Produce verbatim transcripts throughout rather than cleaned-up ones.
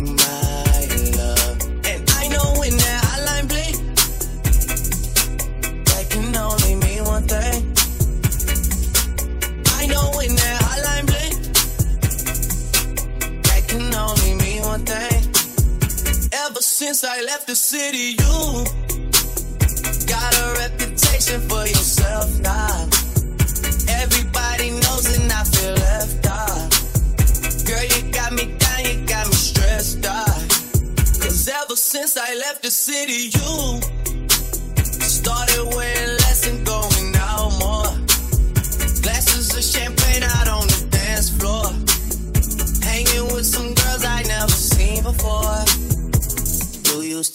my love. And I know when that hotline bling, that can only mean one thing. I know when that hotline bling, that can only mean one thing. Ever since I left the city, you got a reputation for yourself now. Everybody knows and I feel left out. Girl, you got me down, you got me stressed out. Cause ever since I left the city, you started wearing less and going out more. Glasses of champagne out on the dance floor. Hanging with some girls I never seen before. You used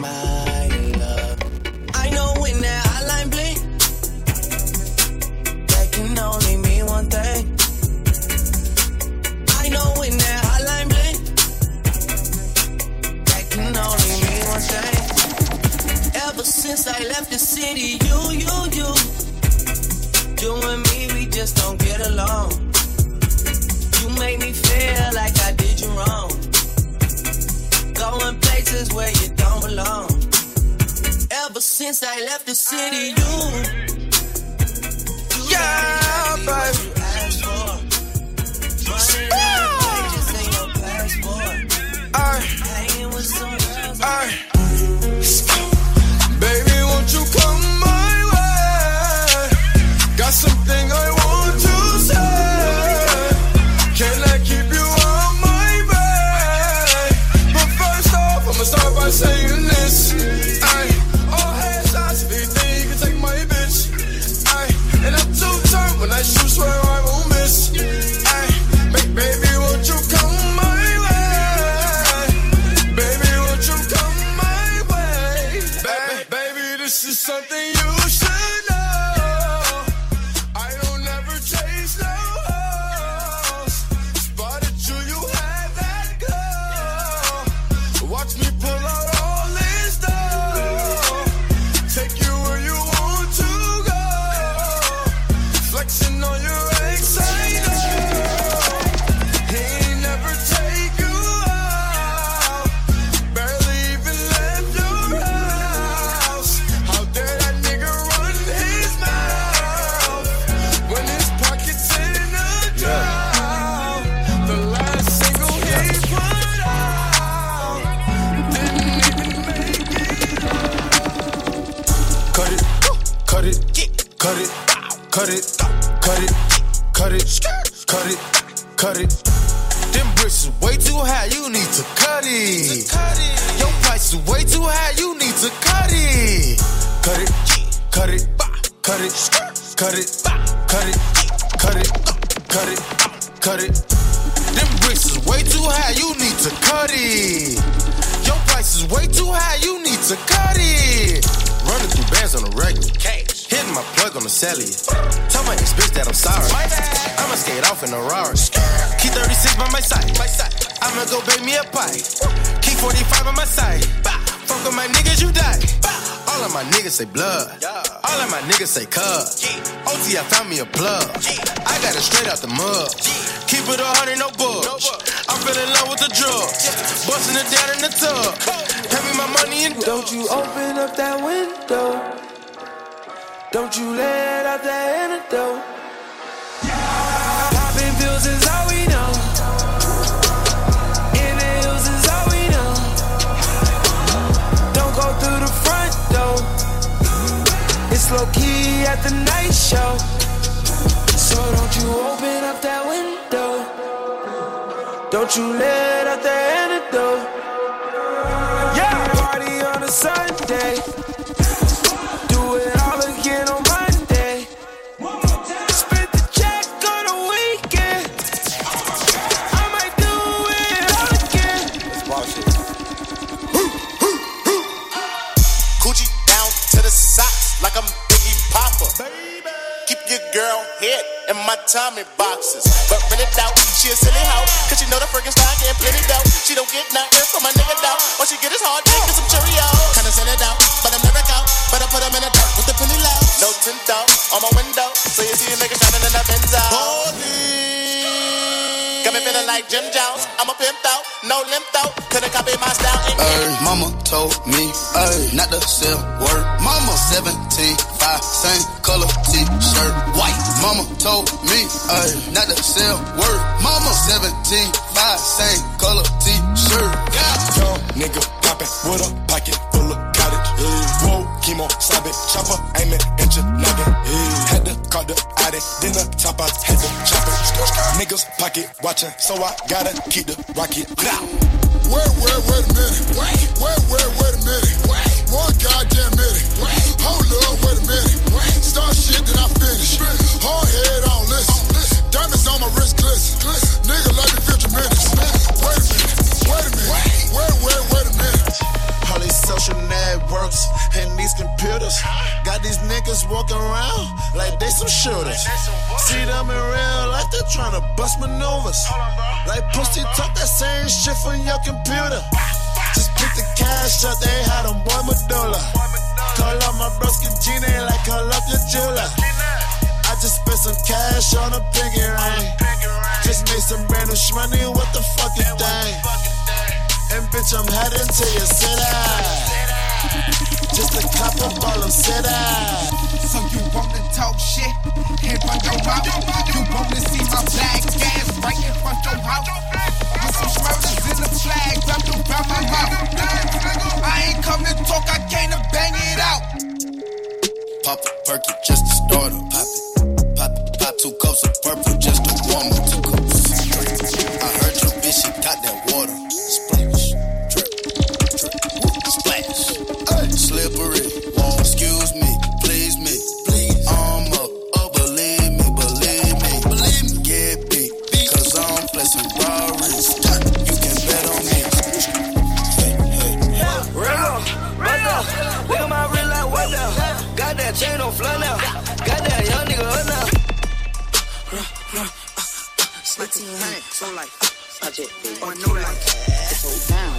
my love. I know when that hotline bling, that can only mean one thing. I know when that hotline bling, that can only mean one thing. Ever since I left the city, you, you, you, you and me, we just don't get along. You make me feel like I did you wrong. Going places where you don't belong. Ever since I left the city, you, you yeah, baby, what you asked for. Running yeah. out of pages in your passport. I, hanging with some girls. I, I, baby, won't you come my way? Got something I want to say. Can I keep you? Start by saying this, I all headshots, if you think you can take my bitch, I and I'm too tired when I shoot, swear I won't miss, I make baby, won't you come my way? Baby, won't you come my way? Ba- baby, this is something you should know. I don't ever chase no hoes. Spotted you, you had that glow. Watch me. Cut it, cut it, cut it, cut it, cut it. Them bricks is way too high, you need to cut it. Your price is way too high, you need to cut it. Cut it, cut it, cut it, cut it, cut it, cut it, cut it, cut it. Them bricks is way too high, you need to cut it. Your price is way too high, you need to cut it. Running through bands on a regular. Hitting my plug on the celly. Tell my ex bitch that I'm sorry. I'ma skate off in a Rari. Key thirty-six by my side. I'ma go bake me a pie. Key forty-five on my side. Fuck with my niggas, you die. All of my niggas say blood. All of my niggas say cub. O T, I found me a plug. I got it straight out the mud. Keep it a hundred, no bugs. I fell in love with the drugs. Busting it down in the tub. Hand me my money and don't you open up that window. Don't you let out that antidote. Popping pills is all we know. In the hills is all we know. Don't go through the front door. It's low key at the night show. So don't you open up that window. Don't you let out that antidote. Yeah, party on a Sunday. Do it all again on Monday. socks like I'm Biggie Popper. Baby. Keep your girl head in my Tommy boxes. But rent it out, she a silly hoe, cause she know the freaking style getting plenty dough. She don't get nothing from my nigga though. All she get is hard dick and some Cheerios. Kinda send it out, but I'm never out. But I put them in a dark with the penny low. No tint out on my window, so you see a nigga shining in that Benz out. Holy. Got me feeling like Jim Jones. I'm a pimp out, no limp out. Couldn't copy my style. Ay, mama told me, ay, not the same word. Mama seventeen, five, same color t-shirt, white. Mama told me, ay, not the same word. Mama seventeen, five, same color t-shirt. Yeah. Young nigga poppin' with a pocket full of cottage. Yeah. Whoa, chemo, stop it, chopper, aimin', inch it, knockin'. Yeah. Had to call the addy, then the top I had to chop it. Niggas pocket watchin', so I gotta keep the rocket. Blah. Wait, wait, wait a minute. Wait, wait, wait, wait a minute. Wait, one goddamn minute. Wait, hold up, wait a minute. Wait, start shit that I finish. Hard head, I don't listen. Diamonds on my wrist glisten. Nigga, let me fifty minutes. Wait a minute. Wait a minute. Wait, wait, wait a minute. All these social networks and these computers got these niggas walking around like they some shooters. See them in real life, they trying to bust maneuvers. Like pussy talk that same shit from your computer. Just pick the cash up, they had them boy medulla. Call up my broski Gina like call up your jeweler. I just spent some cash on a piggy ring. Just made some brand new shmoney, what the fuck you think? And bitch, I'm heading to your city. Just a cop up all them city. So you wanna talk shit and run your mouth? You wanna see my black ass right in front your house? With some smurders in the flag wrapped around my mouth. I ain't come to talk, I came to bang it out. Pop a perky just to start up. Pop it, pop it, pop two cups of purple just to warm up two cups. I heard your bitch, she got that water. Splash, drip, drip, splash. Ay, slippery, won't excuse me. Chain on fly now. Got that young nigga up now. Sweating so like subject on no like so down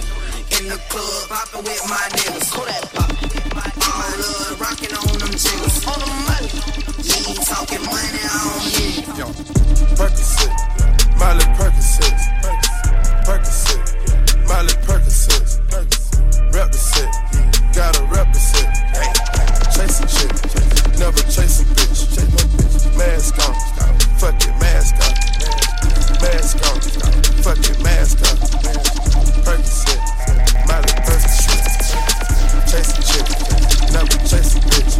in the club popping with my niggas. Call that popping. All love rocking on them jiggers. On the money. You ain't talking money, I don't need it. Yo, Percocet, Miley Percocet, Percocet, Miley Percocet, represent, gotta represent. Chase a chick, never chase a bitch. Mask on, fuck it, mask on. Mask on, fuck it, mask on. Percocet, Miley Percocet. Chase a chick, never chase a bitch.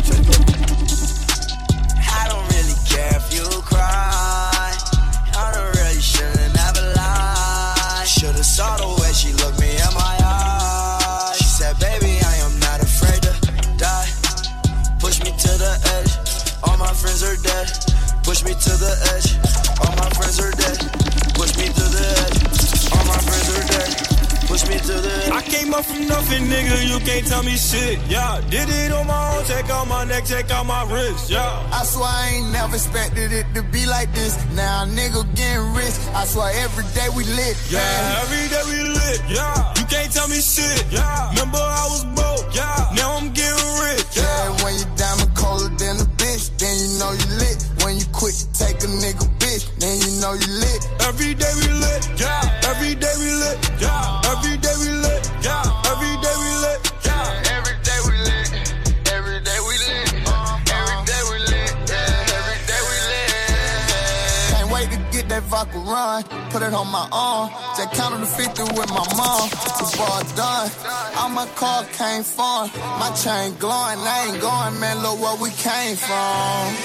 I don't really care if you cry. I don't really shouldn't have a lie. Should've saw the way she looked me in my eyes. She said, baby, I am not afraid to die. Push me to the edge, all my friends are dead. Push me to the edge, all my friends are dead. Push me to the edge, all my friends are dead. Push me to the edge. I came up from nothing, nigga, you can't tell me shit, yeah. Did it on my own, check out my neck, check out my wrist, yeah. I swear I ain't never expected it to be like this. Now a nigga getting rich, I swear every day we lit, yeah. Yeah, every day we lit, yeah. You can't tell me shit, yeah. Remember I was broke, yeah. Now I'm getting rich, yeah. Yeah, when you diamond colder than a bitch, then you know you lit. When you quit, you take a nigga bitch, then you know you lit. Every day we lit, yeah. Every day we lit, yeah. Every day we lit, yeah. Every day we lit, yeah. Every day we lit, every day we lit, every day we lit, yeah. Every day we lit. Can't wait to get that vodka run, put it on my arm. Just counted the fifty with my mom. It's all done. All my car came from. My chain glowing, I ain't going, man. Look where we came from.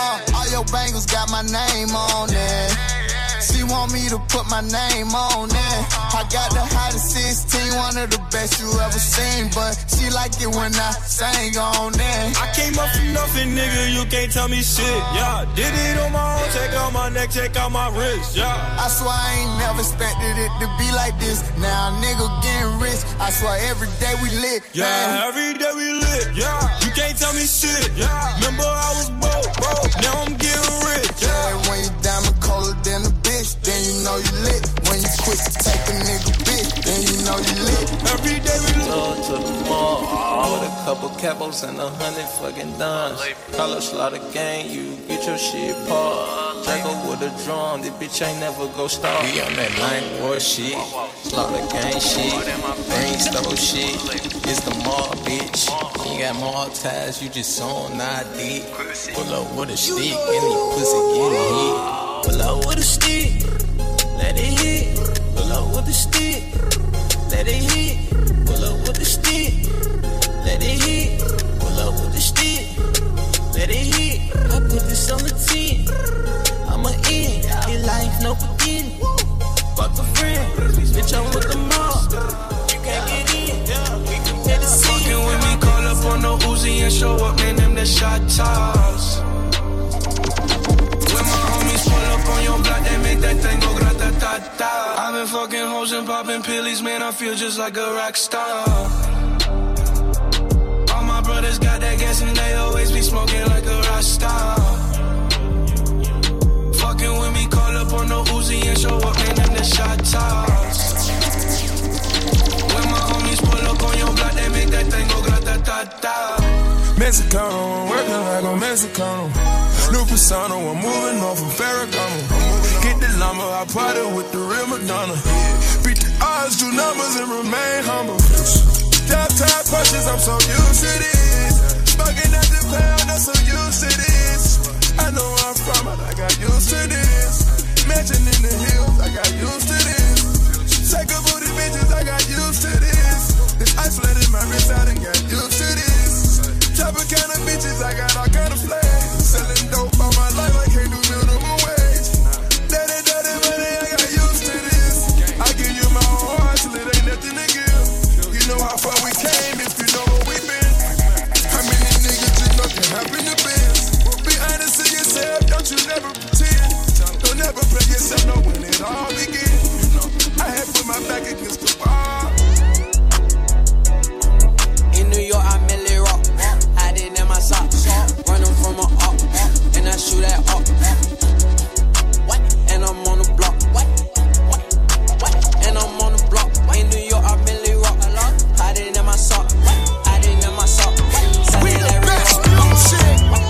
Uh, all your bangles got my name on it. She want me to put my name on it. I got the hottest sixteen, one of the best you ever seen. But she like it when I sang on it. I came up from nothing, nigga, you can't tell me shit, yeah. Did it on my own, check out my neck, check out my wrist, yeah. I swear I ain't never expected it to be like this. Now a nigga getting rich, I swear every day we lit, man. Yeah, every day we lit, yeah. You can't tell me shit. Yeah. Remember I was broke, broke. Now I'm getting rich. Yeah. Yeah, when you diamond colder than a bitch, then you know you lit. When you quit to take a nigga bitch, then you know you lit. Every day we look to the mall with a couple capos and a hundred fucking dimes. Color slaughter gang, you get your shit paused. Draco with a drum, this bitch ain't never go stop. We on that line war shit, slaughter gang shit. They ain't stole shit, it's the mob, bitch. You got mob ties, you just on not dick. Pull up with a stick, any pussy get a hit. Pull up with a stick, let it hit. Pull up with a stick, let it hit. Pull up with a stick, let it hit. Pull up with a stick, let it hit. I put this on the tip. I'ma eat, get life, no forgetting. Fuck a friend, bitch, I'm with them all. You can't get in, we can get the scene. Fuckin' with me, call up on the Uzi and show up, man, them the shot toss. When my homies pull up on your block, they make that thing go grata-ta-ta. I've been fucking hoes and poppin' pillies, man, I feel just like a rock star. All my brothers got that gas and they always be smoking like a rock star. Fucking with me, call up on the Uzi and show up, man, them the shot toss. When my homies pull up on your block, they make that thing go grata-ta-ta. Mexicano, I'm working like a Mexicano. New persona, I'm moving off of Ferragamo. Get the llama, I party with the real Madonna. Beat the odds, do numbers, and remain humble. Top-top punches, I'm so used to this. Fucking at the pound, I'm so used to this. I know I'm from it, I got used to this. Mansion in the hills, I got used to this. Shake a booty bitches, I got used to this. This ice flooded my wrist, I done got used to this. Chopping kind of bitches, I got all kind of flags. Selling dope all my life, I can't do minimum wage. Daddy, daddy, money, I got used to this. I give you my whole heart till it ain't nothing to give. You know how far we came if you know where we been. How many niggas you know can happen to be? Don't you never pretend. Don't ever play yourself, no when it all begins. I had put my back against the wall. In New York, I merely rock. Hiding in my socks. Running from an op. And I shoot at op. And I'm on the block. And I'm on the block. In New York, I merely rock. Hiding in my socks. Hiding in my socks. We the best music.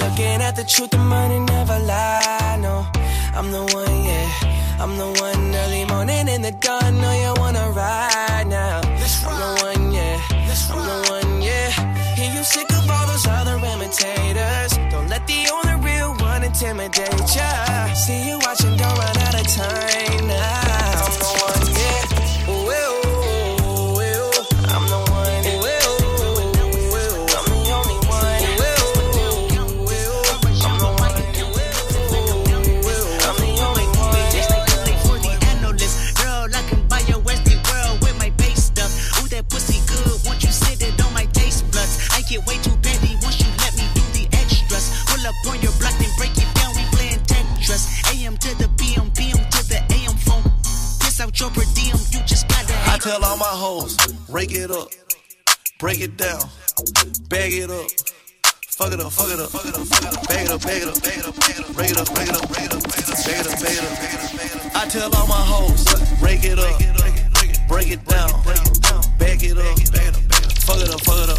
Looking at the truth, the money never lie, no. I'm the one, yeah. I'm the one early morning in the dawn. No, you wanna ride now. I'm the one, yeah. I'm the one, yeah. Hear you sick of all those other imitators. Don't let the only real one intimidate ya. See you watching, don't run out of time now. I'm the one, yeah. Ooh, ooh, ooh. I'm the one, yeah. Tell all my hoes, rake it up, break it down, bag it up, fuck it up, fuck it up, fuck it up, fuck it up, bag it up, bag it up, bag it up, bag it up, break it up, break it up, break it up, bag it up, bag it up. I tell all my hoes, rake it up, break it down, bag it up, fuck it up, fuck it up,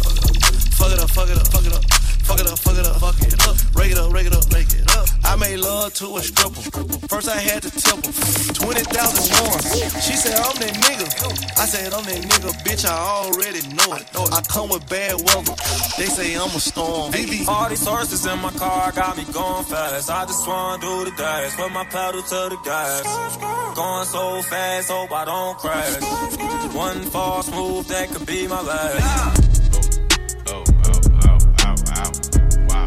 fuck it up, fuck it up, fuck it up, fuck it up, fuck it up, fuck it up, rake it up, rake it up, rake it up. I made love to a stripper. First I had to tip her twenty thousand ones. She said, I'm that nigga. I said, I'm that nigga, bitch. I already know it. I come with bad weather. They say I'm a storm. Baby. All these horses in my car got me going fast. I just wanna do the dash. Put my pedal to the gas. Going so fast, hope I don't crash. One false move, that could be my last. Oh, oh, oh, oh, oh, wow,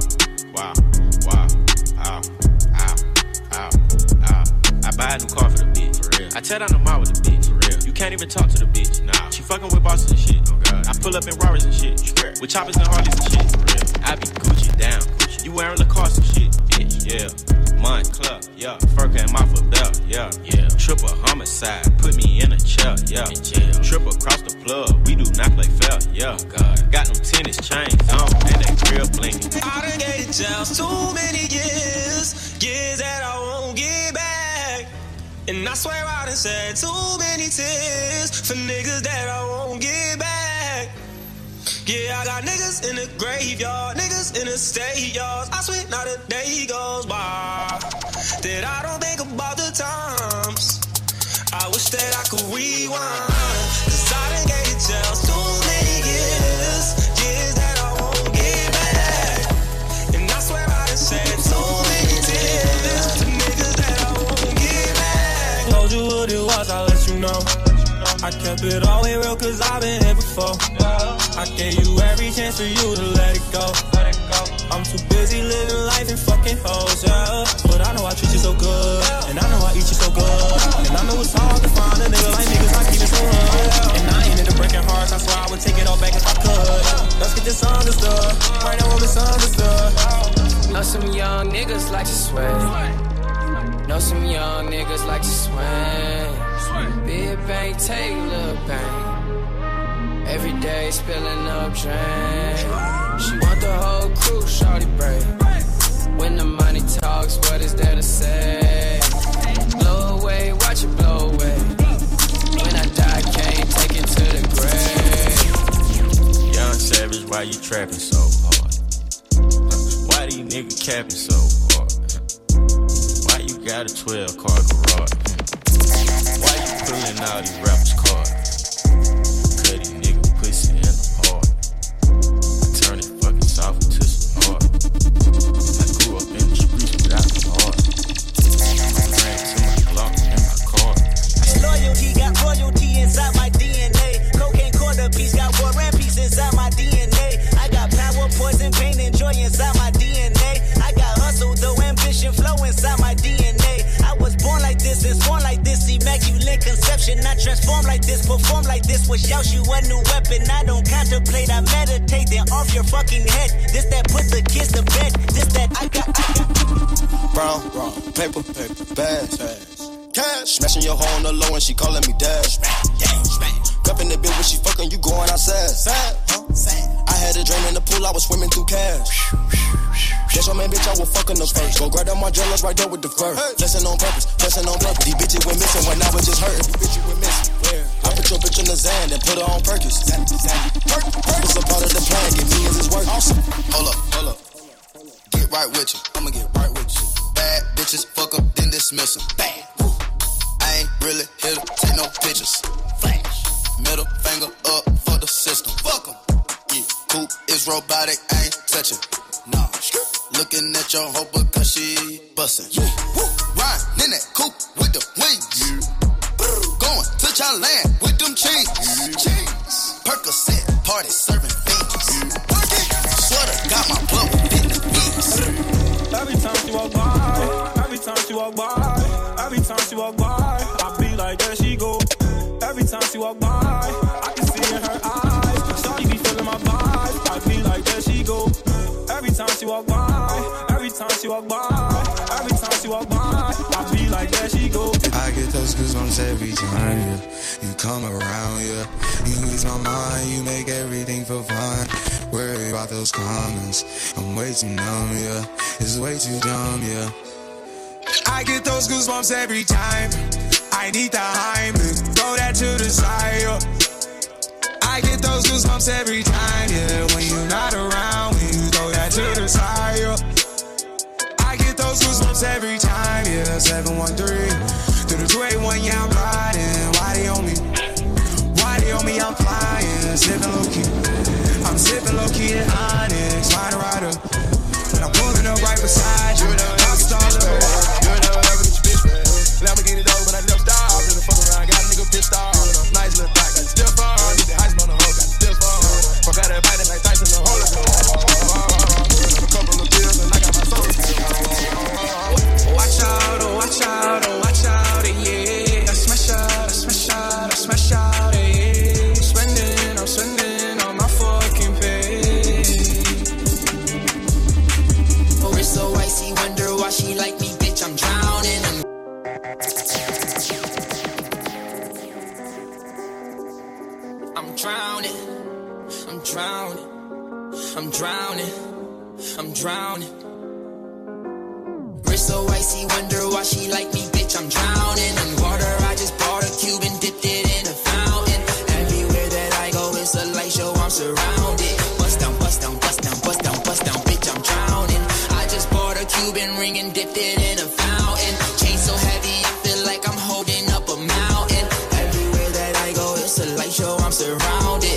wow, wow. Ow, ow, ow, ow. I buy a new car for the bitch. For real. I tear down the mall with the bitch. For real. You can't even talk to the bitch. Nah. She fucking with bosses and shit. Oh, God. I pull up in Rarers and shit. Swear. With choppers and Harleys and shit. For real. I be Gucci down. Gucci You wearing the cost and shit, bitch, yeah. Mine club, yeah. Furka and my for belt, yeah. Yeah. Triple homicide, put me in a chair, yeah. In jail. Trip across the plug, we do not play fair, yeah. God. Got them tennis chains on, and they real blingy. I done gave the jails too many years, years that I won't get back. And I swear I done shed too many tears for niggas that I won't get back. Yeah, I got niggas in the graveyard, niggas in the state yards. I swear not a day goes by that I don't think about the times. I wish that I could rewind, 'cause I done gave the jail too many years, years that I won't get back. And I swear I done shed too many tears to niggas that I won't get back. Told you what it was, I let you know. I kept it all in real, 'cause I've been here before. I gave you every chance for you to let it go. I'm too busy living life and fucking hoes, yeah. But I know I treat you so good, and I know I eat you so good, and I know it's hard to find a nigga like me, 'cause I keep it so real. And I ain't into breaking hearts, I swear I would take it all back if I could. Let's get this understood, right now I'm misunderstood. Know some young niggas like to swing. Know some young niggas like to swing. Big bang, take little bang. Every day spilling up drinks. She want the whole crew, shorty break. When the money talks, what is there to say? Blow away, watch it blow away. When I die, can't take it to the grave. Young Savage, why you trapping so hard? Why these niggas capping so hard? Why you got a twelve car garage? Why you pulling out these rappers' cards? Cut these niggas pussy in the heart. I turn it fucking soft into some heart. I grew up in the streets without the heart. I ran to my Glock in my car. Loyalty got royalty inside my D N A. Cocaine quarter piece got war and peace inside my D N A. I got power, poison, pain, and joy inside my D N A. I got hustle, though ambition, flow inside my D N A. I was born like this, it's born like this, immaculate conception. I transform like this, perform like this, which shouts you a new weapon. I don't contemplate, I meditate, then off your fucking head. This that put the kids to bed, this that I got, I got. Brown, brown, paper, paper, bags, bags. Cash, smashing your hoe on the low and she calling me dad. Cupping the bitch when she fucking, you going outside. Sad, huh? Sad. I had a dream in the pool, I was swimming through cash. That's your man, bitch, I was fucking those first. Go grab them my jealous right there with the fur. Flexing on purpose, flexing on purpose. These bitches went missing when I was just hurting. These bitches went missing. I put your bitch in the Zan and put her on Perkins. Purpose a part of the plan, get millions is worth. Awesome. Hold up, hold up. Get right with you, I'ma get right with you. Bad bitches, fuck up, then dismiss them. Bang. I ain't really here to take no pictures. Flash. Middle finger up for the system. Fuck them. Yeah. Coop is robotic, I ain't touching. Nah. Looking at your hoe because she bustin'. Yeah. Woo. Riding in that coupe with the wings. Yeah. Going to Thailand with them chains. Yeah. Percocet, party serving fiends. Yeah. Sweater got my blood within the beats. Every time she walk by, every time she walk by, every time she walk by, I be like there she go. Every time she walk by, I can see in her eyes. Shawty be feeling my vibe. I be like there she go. Every time she walk by. She walk by, every time she walk by, I be like there she go. I get those goosebumps every time, yeah. You come around, yeah. You ease my mind, you make everything feel fine. Worry about those comments, I'm way too numb, yeah. It's way too dumb, yeah. I get those goosebumps every time. I need the Heimlich, throw that to the side, yeah. I get those goosebumps every time, yeah. When you're not around, when you throw that to the side, yeah. Those goosebumps every time, yeah. seven one three through the two eighty-one, yeah, I'm riding. Why they on me? Why they on me? I'm flying, sipping low key. I'm sipping low key in Onyx, find a rider. When I'm pulling up right beside you, the rockstar look. You're the average bitch. Now I'm getting it over, but I never stop. Did the fuck around, got a nigga pissed off. Nice little thought, got stiff on. Get the ice on the hoe, got stiff on. Fuck out that bite, that's like Tyson, the hole. A couple of pills, and I got my soul. Watch out, oh, watch out, oh, watch out, yeah. I smash out, I smash out, I smash out, yeah. I'm spending, I'm spending on my fucking pay. I'm drowning, I'm drowning, I'm drowning. Wrist so icy, wonder why she like me, bitch, I'm drowning in water. I just bought a cube and dipped it in a fountain. Everywhere that I go, it's a light show, I'm surrounded. Bust down, bust down, bust down, bust down, bust down, bitch, I'm drowning. I just bought a Cuban ring and dipped it in a fountain. Chain so heavy, I feel like I'm holding up a mountain. Everywhere that I go, it's a light show, I'm surrounded.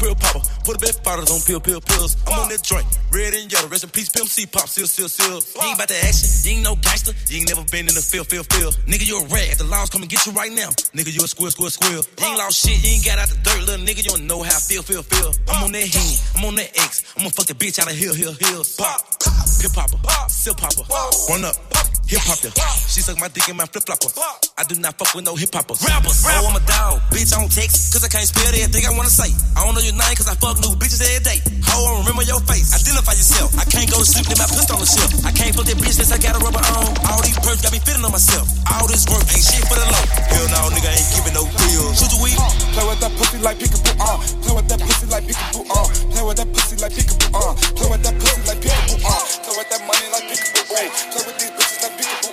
Real popper, put a bit bottles on pill, pill, pills. I'm on that joint, red and yellow, rest in peace, pimp, C-pop, seal, seal, seal. You ain't about the action, you ain't no gangster, you ain't never been in the field, field, field. Nigga, you a rat, the laws come and get you right now. Nigga, you a squirrel, squirrel, squirrel. You ain't lost shit, you ain't got out the dirt, little nigga, you don't know how I feel, feel, feel. I'm on that hen, I'm on that X, I'm gonna fuck the bitch out of hill, hill, hills. Pop, pill popper, seal popper, run up. Hip hop, she suck my dick in my flip flopper. I do not fuck with no hip hoppers. Rappers, rappers. Oh, I'm a dog, bitch. I don't text, cause I can't spell everything I wanna say. I don't know your name, cause I fuck new bitches every day. Ho, I don't remember your face. Identify yourself. I can't go to sleep, then my pussy on the shelf. I can't fuck that bitch since I got a rubber on. All these perks got me fitting on myself. All this work ain't shit for the low. Hell no, nigga, I ain't giving no deal. Shoot the weed. Uh, play with that pussy like peekaboo. Uh, play with that pussy like peekaboo. Uh, play with that pussy like peekaboo. Uh, play with that pussy like peekaboo. Uh, play with that money like peekaboo. Uh, play with these bitches like peekaboo.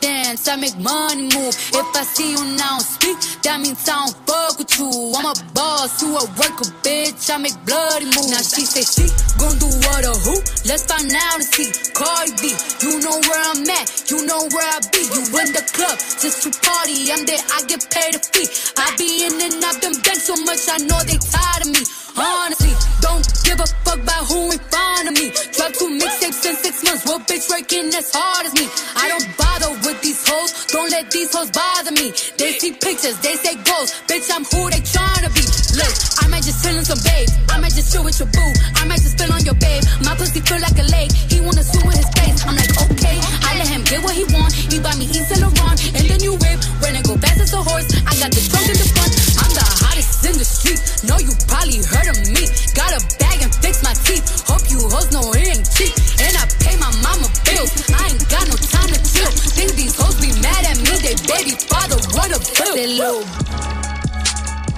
dance, I make money move. If I see you now speak, that means I don't fuck with you. I'm a boss to a worker, bitch, I make bloody moves. Now she say she gon' do what or who? Let's find out and see. Cardi B, you know where I'm at, you know where I be. You in the club, just to party, I'm there, I get paid a fee. I be in and out them banks so much, I know they tired of me. Honestly, don't give a fuck about who in front of me. Drop two mixtapes in six months, what bitch working as hard as me? I don't bother with these hoes, don't let these hoes bother me. They see pictures, they say goals, bitch, I'm who they tryna be. Look, I might just chill on some babe, I might just chill with your boo, I might just spill on your babe. My pussy feel like a lake, he wanna swim with his face. I'm like, okay, I let him get what he want. He buy me East and Laurent, and the new whip, when I go fast as a horse, I got the trunk in the front. I'm the hottest in the street, know you probably heard of me. Got a bag and fix my teeth. Hope you hoes know it ain't cheap. And I pay my mama bills, I ain't got no time to chill. Think these hoes be mad at me, they baby father what a bill.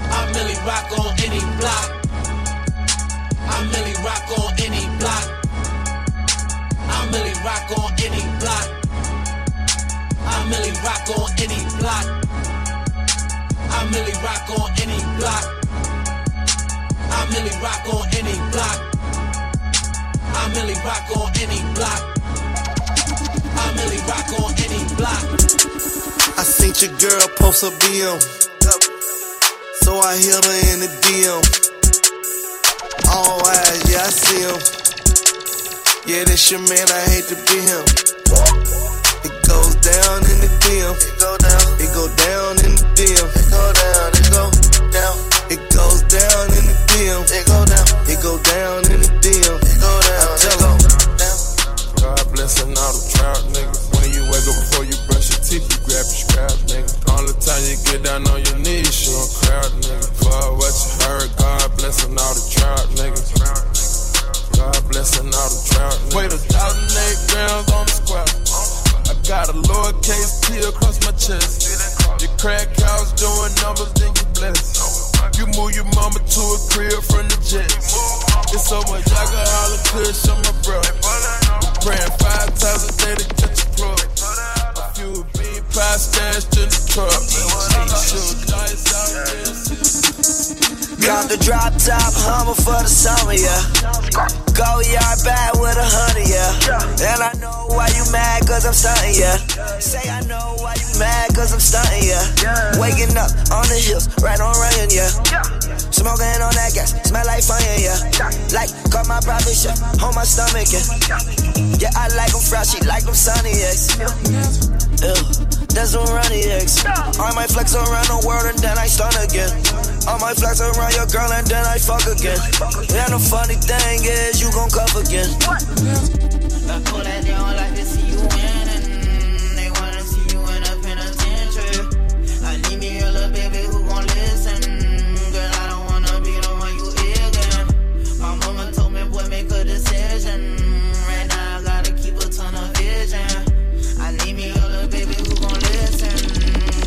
I merely rock on any block, I merely rock on any block, I merely rock on any block, I merely rock on any block, I merely rock on any block, I merely rock on any block, I merely rock on any block, I merely rock on any block. I seen your girl post a B M, so I hit her in the D M. All eyes, yeah I see him. Yeah, that's your man, I hate to be him. It goes down in the D M. It go down, it go down in the D M. It go down, it go down. It goes down in the D M. It go down. It go down in the D M. It go down. I tell em. God blessin' all the trout, nigga. When you wake up before you brush your teeth, you grab your scrap, nigga. All the time you get down on your knees, you don't crowd, nigga. Fuck what you heard. God blessin' all the trout, nigga. God blessin' all the trout, nigga. Wait a thousand eight grams on the squat. I got a lowercase T across my chest. Your crack house doing numbers, then you blessed. You move your mama to a crib from the Jets. It's so much I got all the kush on my brother. I'm praying five times a day to catch a club. A few bean pie stashed in the truck. Got the drop top Hummer for the summer, yeah. Go yard back with a hundred, yeah. And I know why you mad, cause I'm stuntin', yeah. Say I know why you mad, cause I'm stuntin', yeah. Waking up on the hills, right on rain, yeah. Smokin' on that gas, smell like fire, yeah. Like, call my private chef, hold my stomach, yeah. Yeah, I like them fresh, she like them sunny, yeah. Ew. That's around the X. I might flex around the world and then I start again. I might flex around your girl and then I fuck again. And the funny thing is, you gon' cuff again. I feel like they don't like to see you winning. They wanna see you in a penitentiary. I need me a little baby who gon' listen. Girl, I don't wanna be the one you ignorant. My mama told me, boy, make a decision. Right now I gotta keep a ton of vision. I need me a little baby who gon' listen.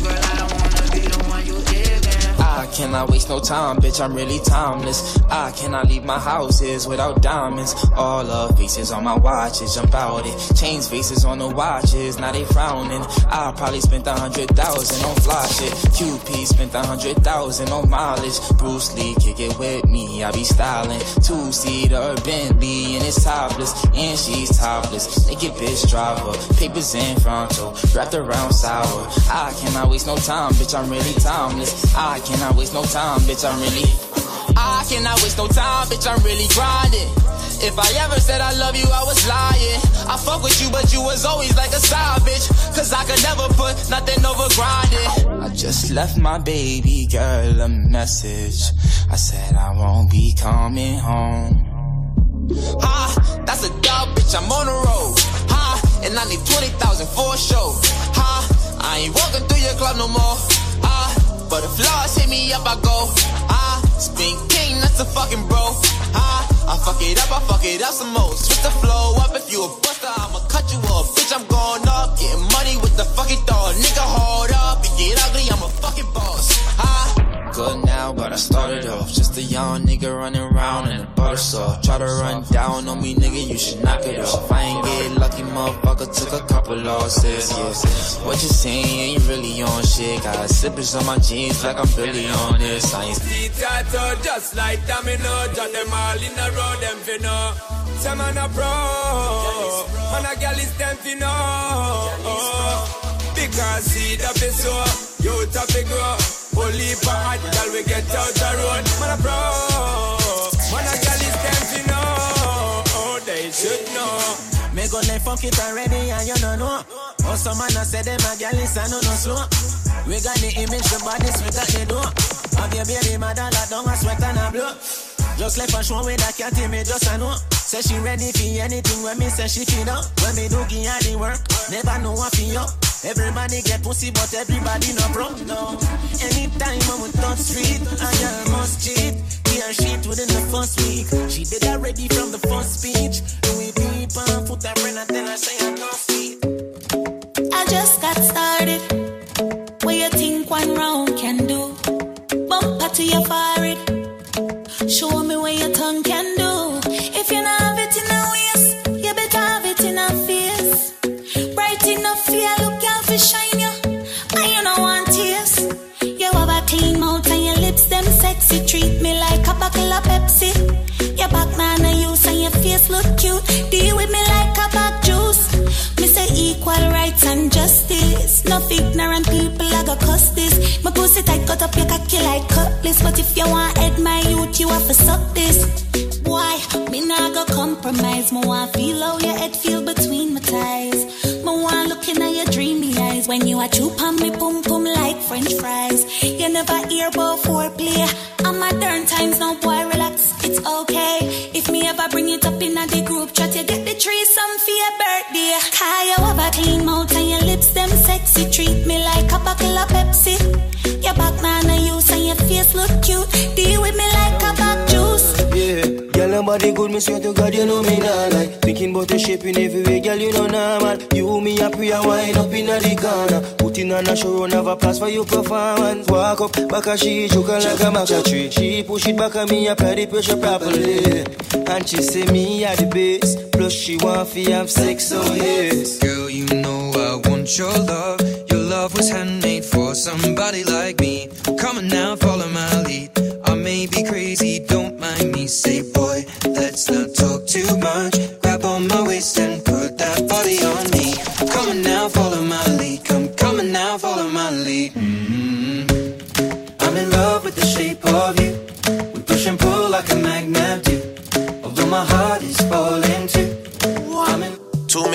Girl, I don't wanna be the one you giving. I cannot waste no time, bitch, I'm really timeless. I cannot leave my houses without diamonds. All the faces on my watches, jump out it. Chains faces on the watches, now they frowning. I probably spent a hundred thousand on fly shit. Q P spent a hundred thousand on mileage. Bruce Lee, kick it with me, I be styling. Two-seater Bentley, and it's topless. And she's topless, naked bitch driver. Papers in fronto, wrapped around sour. I cannot waste no time, bitch, I'm really timeless. I cannot waste no time, bitch, I'm really I cannot waste no time, bitch, I'm really grinding. If I ever said I love you, I was lying. I fuck with you, but you was always like a side bitch. Cause I could never put nothing over grinding. I just left my baby girl a message. I said I won't be coming home. Ha, that's a dog, bitch, I'm on the road. Ha, and I need twenty thousand for a show. Ha, I ain't walking through your club no more. Ha, but if flaws hit me up, I go. I spin king, that's a fucking bro. I, I fuck it up, I fuck it up some more. Switch the flow up, if you a buster, I'ma cut you off. Bitch, I'm going up, getting money with the fucking dog. Nigga, hold up, it get ugly, I'm a fucking boss. I, good now, but I started off. Just a young nigga running around in a butter saw. Try to run down on me, nigga, you should knock it off. I ain't get lucky, motherfucker, took a couple losses, yeah. What you saying ain't really on shit. Got slippers on my jeans like I'm really on this. I ain't see tattoo just like domino. Jot them all in a row, them finna. Some man a pro, man a gal is them finna. Because see the piso, you top it grow. Only for hot gal we get out the road. Man a pro, man a gal is them finna. Oh, they should know. Me go like fuck it already and you don't know. Also man I said them a girl is a no no slow. We got the image, the bodies, we got the door. Have your baby mother locked down a sweat and a blow. Just like a show with a cat in me just a know. Say she ready for anything when me say she feel up. When me do give her the work, never know what feel up. Everybody get pussy but everybody no bro. No. Anytime I'm on top street, I girl must cheat. We are shit within the first week. She did that ready from the first speech. We deep and put her in and then I say I no feet. I just got started. What you think one round can do? Bump her to your forehead. Show me what your tongue can do. If you not have it in a waist, you better have it in a face. Bright enough for you look out for shine you. And you don't want tears. You have a clean mouth and your lips them sexy. Treat me like a bottle of Pepsi. Your back man a use and your face look cute. Deal with me like a back juice. Me say equal rights and justice. No ignorant people I go cuss this. My pussy tight cut up your cocky like cutlass. But if you want head my youth you have to suck this. Boy, me nah go compromise. Me want feel how your head feel between my thighs. Me want look in your dreamy eyes. When you a chup on me pum pum like french fries. You never hear about foreplay. I'm modern times now boy relax. It's okay. If me ever bring it up in a the group chat, you get the threesome for your birthday. Cause you have a clean mouth and your lips them sexy. Treat me like a bottle of Pepsi. Your back man a use and your face look cute. Deal with me like a back juice. Yeah, girl your body good, me swear to God you know me not like. Thinking about the shape in every way, girl you know normal. You me a pre a wine up in a the corner. Putting on a show run have a pass for your performance. Walk up, back a she choking like a matcha tree. She push it back at me, apply the pressure properly. And she say me at the base. Plus she want fi have sex, so yes. Girl, you know I want your love. Your love was handmade for somebody like me. Come on now, follow my lead. I may be crazy, don't mind me. Say boy, let's not talk too much. Grab on my waist and put that body on me. Come on now, follow my lead. Come, come on now, follow my lead. Mm-hmm. I'm in love with the shape of you. We push and pull like a magnet do. My heart is falling too. To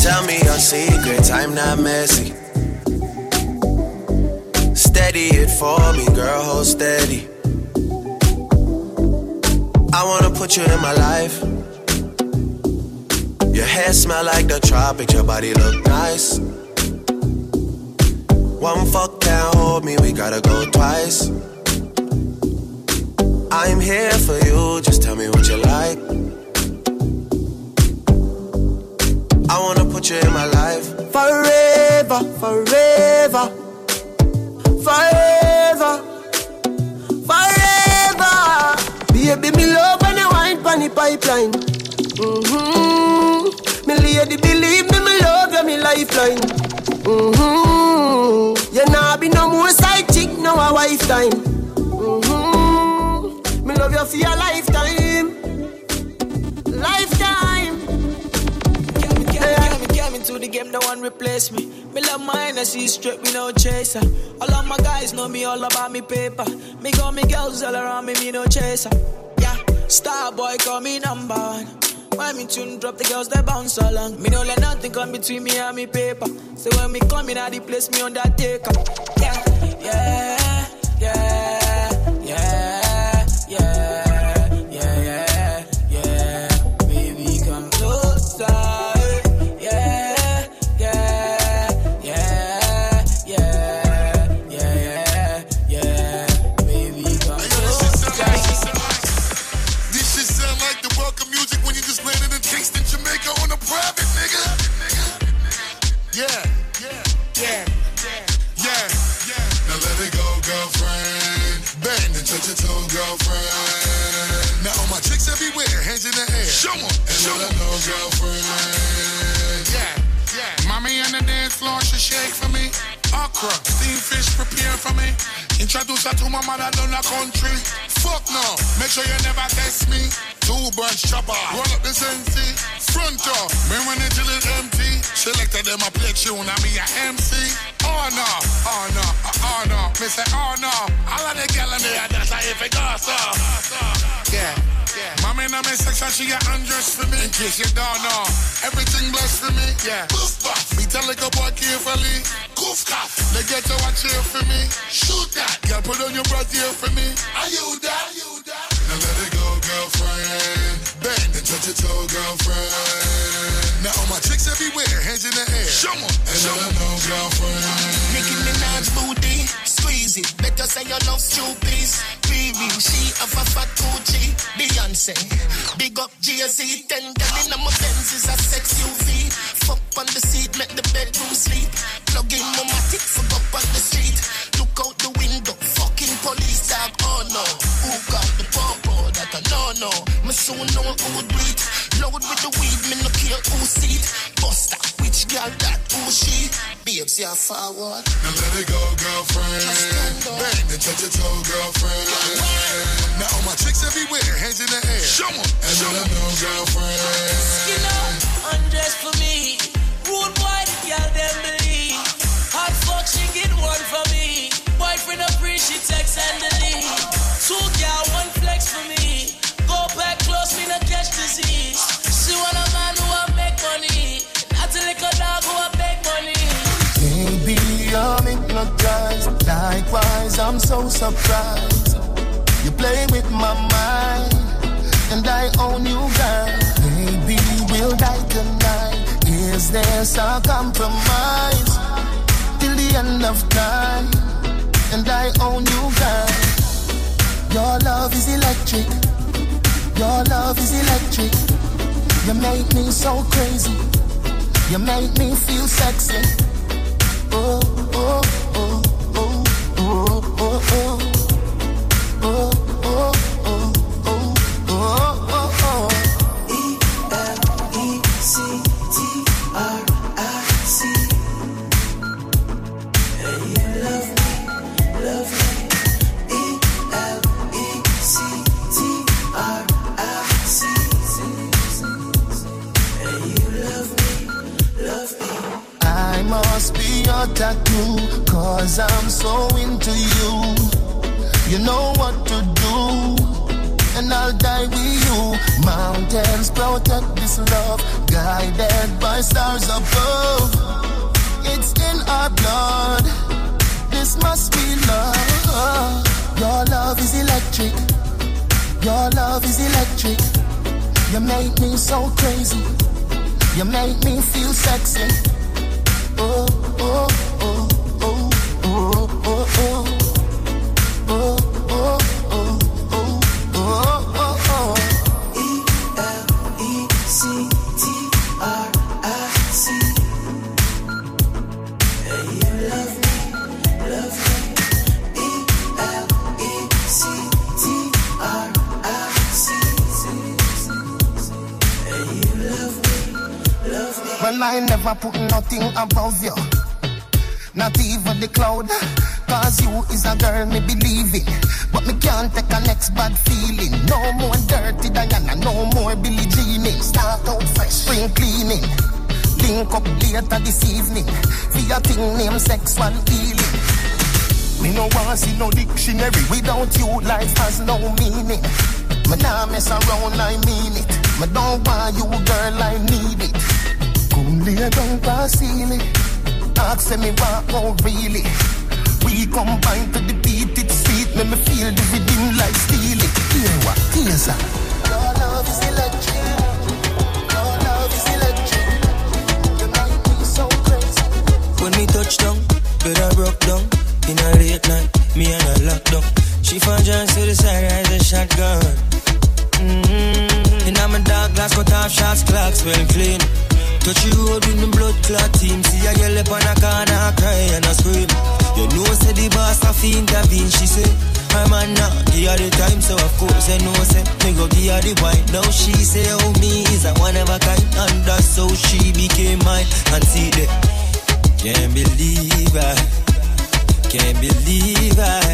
Tell me your secrets, I'm not messy. Steady it for me, girl, hold steady. I wanna put you in my life. Your hair smell like the tropics, your body look nice. One fuck can't hold me, we gotta go twice. I'm here for you, just tell me what you like. I wanna put you in my life. Forever, forever. Forever. Forever. Baby, me love when you wine pan the pipeline. Mm-hmm. Me lady, believe me, me love you, me lifeline. Mm-hmm. You nah be no more side chick, no a wife time. Mm-hmm. Me love you for your lifetime. Lifetime. To the game, no one replace me. Me love mine, I see straight, me no chaser. All of my guys know me, all about me paper. Me got me girls all around me, me no chaser. Yeah, star boy call me number one. When me tune drop, the girls they bounce along. Me no let nothing come between me and me paper. So when me come in, I the place me undertaker. Yeah, yeah, yeah, yeah, yeah. Introduce her to my mother down the country. Fuck no, make sure you never test me. Two branch chopper, roll up the sensei. Front door, me when the till is empty. Selected them a play tune and me a M C. Oh no, oh no, oh no. Me say oh no, all of the girl in there that's like if it goes up. Yeah, yeah. Mommy in my section, she get undressed for me. In case you don't know, everything blessed for me. Yeah, me tell like a boy carefully. They get to watch here for me. Shoot that. Girl, put on your bra here for me. Are you that? Are you that? Now let it go, girlfriend. Bend and touch your toe, girlfriend. Now all my chicks everywhere, hands in the air. Show 'em. And show let 'em know, girlfriend. Nicki Minaj booty, squeeze it. Better say you love stupid. Baby, she a Fafatucci, Beyonce. Big up Jay-Z, ten gallon of my Benz is a sex U V. Fuck on the seat, make the bedroom sleep. Plug in no matic, fuck up on the street. Look out the window, fucking police dog. Oh no, who got the popo? That I know no. Me soon know who would bleed. Load with the weed, me no care who see it. Buster, which girl that who she? Babes, you're forward. Now let it go, girlfriend. Bang and touch your toe, girlfriend. Now all my chicks everywhere, hands in the air. Show 'em, and show 'em, no girlfriend. Skin up, undress for me. Rude boy, the girl them believe. Hot fuck, she get one for me. Boyfriend appreciate text and delete. Two girl, one flex for me. Go back close, me not catch disease. She want a man who a make money. Not a little dog who a make money. Baby, I'm hypnotized. Likewise, I'm so surprised. You play with my mind, and I own you, girl. Maybe we'll die tonight. Is there some compromise? Till the end of time, and I own you, girl. Your love is electric. Your love is electric. You make me so crazy. You make me feel sexy. Oh, oh, oh, oh, oh, oh, oh. Oh, oh, oh, oh, oh, oh, oh. E L E C T R I C. You love me, love me. must be a tattoo, 'cause I'm so into you. You know what to do, and I'll die with you. Mountains protect this love, guided by stars above. It's in our blood, this must be love. Your love is electric, your love is electric. You make me so crazy, you make me feel sexy. Oh, oh, oh, oh, oh, oh, oh. Oh, oh, oh, oh, oh, oh, oh. E L E C T R I C. Hey, you love me, love me. E L E C T R I C. Hey, you love me, love me. Well, I never put nothing above you, not even the cloud. 'Cause you is a girl me believe in, but me can't take a next bad feeling. No more dirty Diana, no more Billie Jean. Start out fresh, spring cleaning. Link up later this evening for your thing named sexual healing. Me no want see no dictionary. Without you, life has no meaning. Me nah mess around, I mean it. Me don't want you, girl, I need it. Come lay down past ceiling. Ask me what, oh really? We combine to the beat, it's sweet. Let me feel the rhythm like steel. It hear what, here's a your love is electric, your love is electric. You make me so crazy. When me touch down, better broke down. In a late night, me and a lockdown. She found John to the side, as a shotgun. Mm-hmm. And I'm a dark glass, cut off shots, clocks well clean. Touch you out with the blood clot team. See a girl up on a corner, cry and a scream. You know say the boss a fiend a bean. She say, I'm a not give her the time. So of course I know say, me go give her the wine. Now she say, oh me is a one of a kind. And that's how she became mine. And see that, can't believe I, can't believe I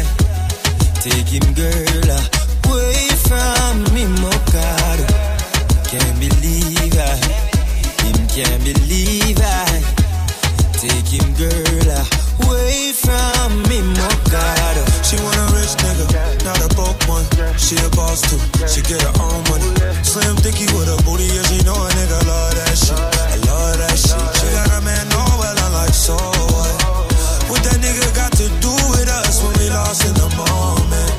take him girl away from me, Mokado. Can't believe I, can't believe I take him girl away from me, Mokado. She want a rich nigga, not a broke one. She a boss too, she get her own money. Slim thicky with a booty, and she know a nigga love that shit. I love that shit. She got a man, no, well, I'm like, so what? What that nigga got to do with us when we lost in the moment?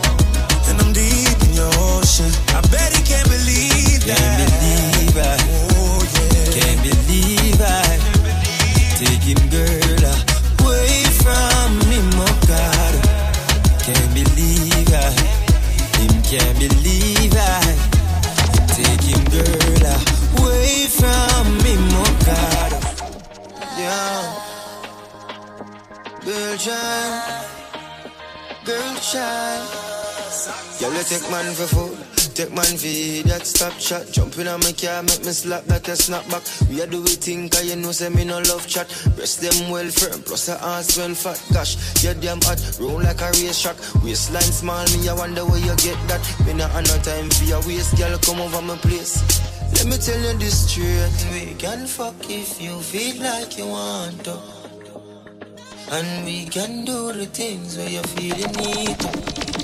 And I'm deep in your ocean. I bet he can't believe that. Can't believe I. Can't believe I take him girl away from me, Mokado. Can't believe I, him can't believe I take him girl away from me, Mokado. Yeah, girl shine, girl shine. Y'all yeah, take man for food. Take man V, that stop chat. Jump in on my car, make me slap like a snapback. We are do we think, 'cause you know say me no love chat. Breast them well firm, plus her ass well fat. Gosh, you damn hot, roll like a race track. Waistline small, me I wonder where you get that. Me not have no time for your waist, girl, come over my place. Let me tell you this straight. We can fuck if you feel like you want to, and we can do the things where you feel you need to.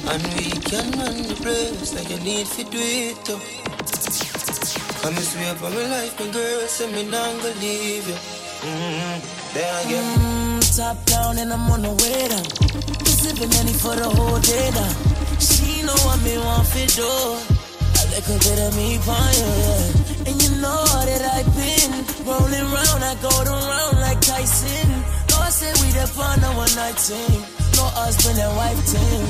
And we can run the place like you need to do it too. I miss me up on my life, my girl, say me not gonna leave you. Mm-hmm. There I get mm, top down and I'm on the way down. Been sipping Henny for the whole day down. She know what me want to do. I like a bit of me by you. And you know that I've been rolling round, I go round like Tyson. No, I say we the fun, no one night team. No husband and wife team.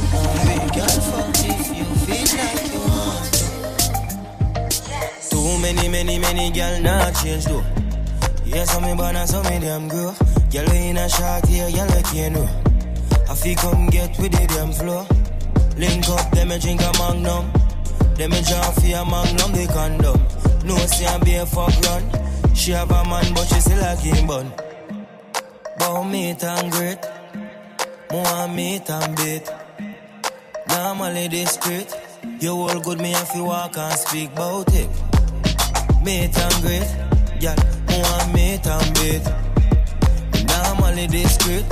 We can fuck if you feel like you want to. Too many, many, many girl not change though. Yeah, some me born and some me damn grow. Girl we in a shot here, yeah, girl like you know. I feel come get with the damn flow. Link up, them me drink a magnum. Them me draw for a magnum, they condom. No see I be a fuck run. She have a man but she still a game bun. Bow meat and great. More meat and bait. Normally discreet. You all good, me if you walk and speak about it. Meat and great. Yeah, more meat and bait. only this quick.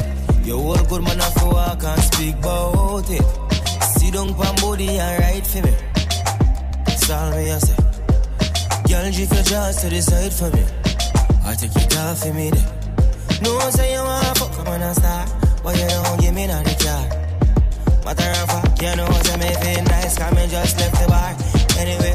You all good man have to walk and speak about it. Sit down pan body and ride for me. That's all me I say. Girl, give your chance to decide for me. I take it off for me then. No say you wanna fuck, come on and start. But you don't give me none of the car. Matter of fact, you know what I mean, feel nice. Cause me just left the bar. Anyway,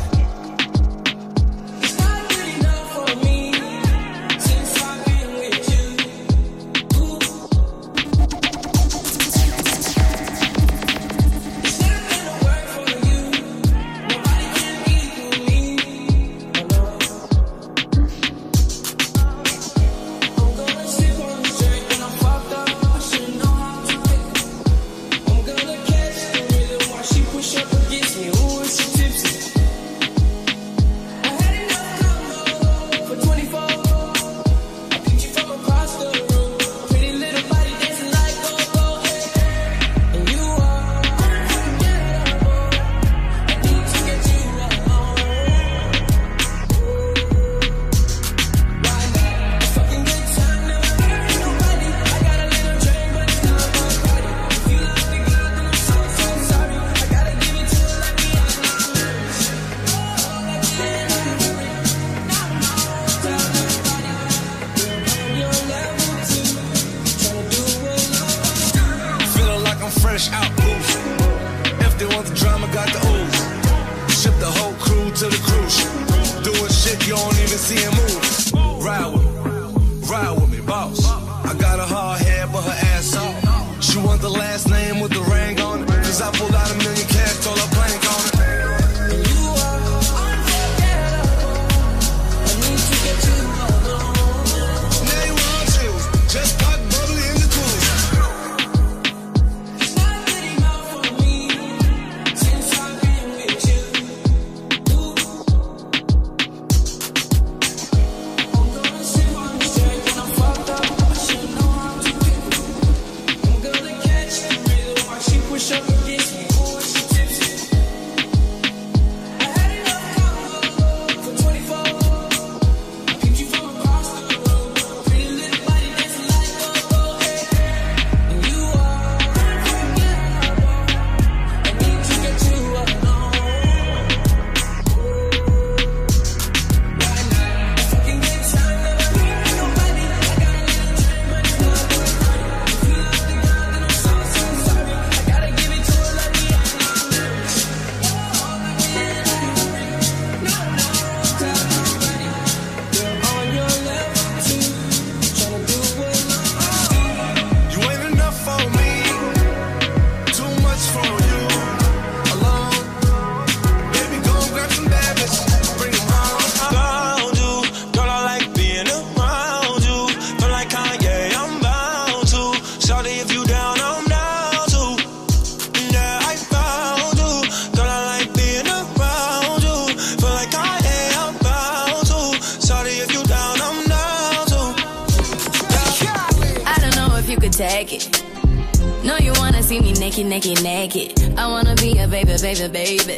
naked, naked. I wanna be a baby, baby, baby.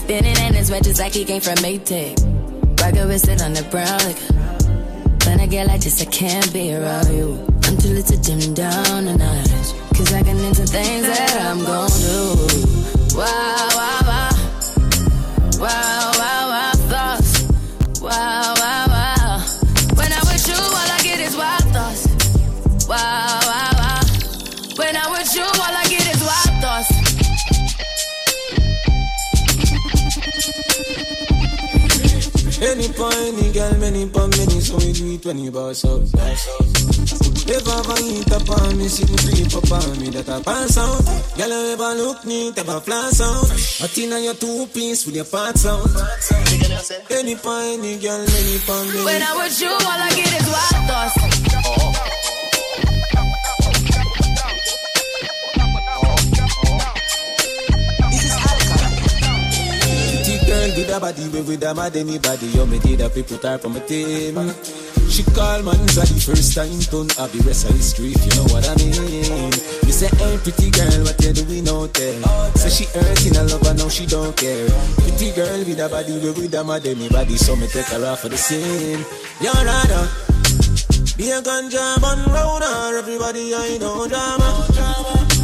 Spinning in his red just like he came from Maytag. Rocker with sit on the brown liquor. When I get like this, I can't be around you. I'm too little to dim down the night. Cause I can into things that I'm gon' do. Wow, wow, wow. Wow, wow, wow, thoughts. Wow, wow, wow. When I'm with you, all I get is wild thoughts. Wow, wow, wow. When I'm with you, all I get is wild thoughts. Any point, any girl, many pump, many, so we do it when you boss up. Never find it upon me, sit and creep upon me, that I pass out. Girl, you ever look neat, ever flash out. But in your two piece with your parts out. Any point, any girl, many pump, many. When I'm with you, all I get is wild thoughts. With a body, we with a mad anybody. You me did a people type from a team. She call man for the first time. Don't have the rest of the street, you know what I mean. You say, hey pretty girl, what you doing out there? Say she hurting a lover, now she don't care. Pretty girl with a body, we with a mad anybody. So me take her off for the scene. You're not a be you can jam on round her. Everybody I know drama.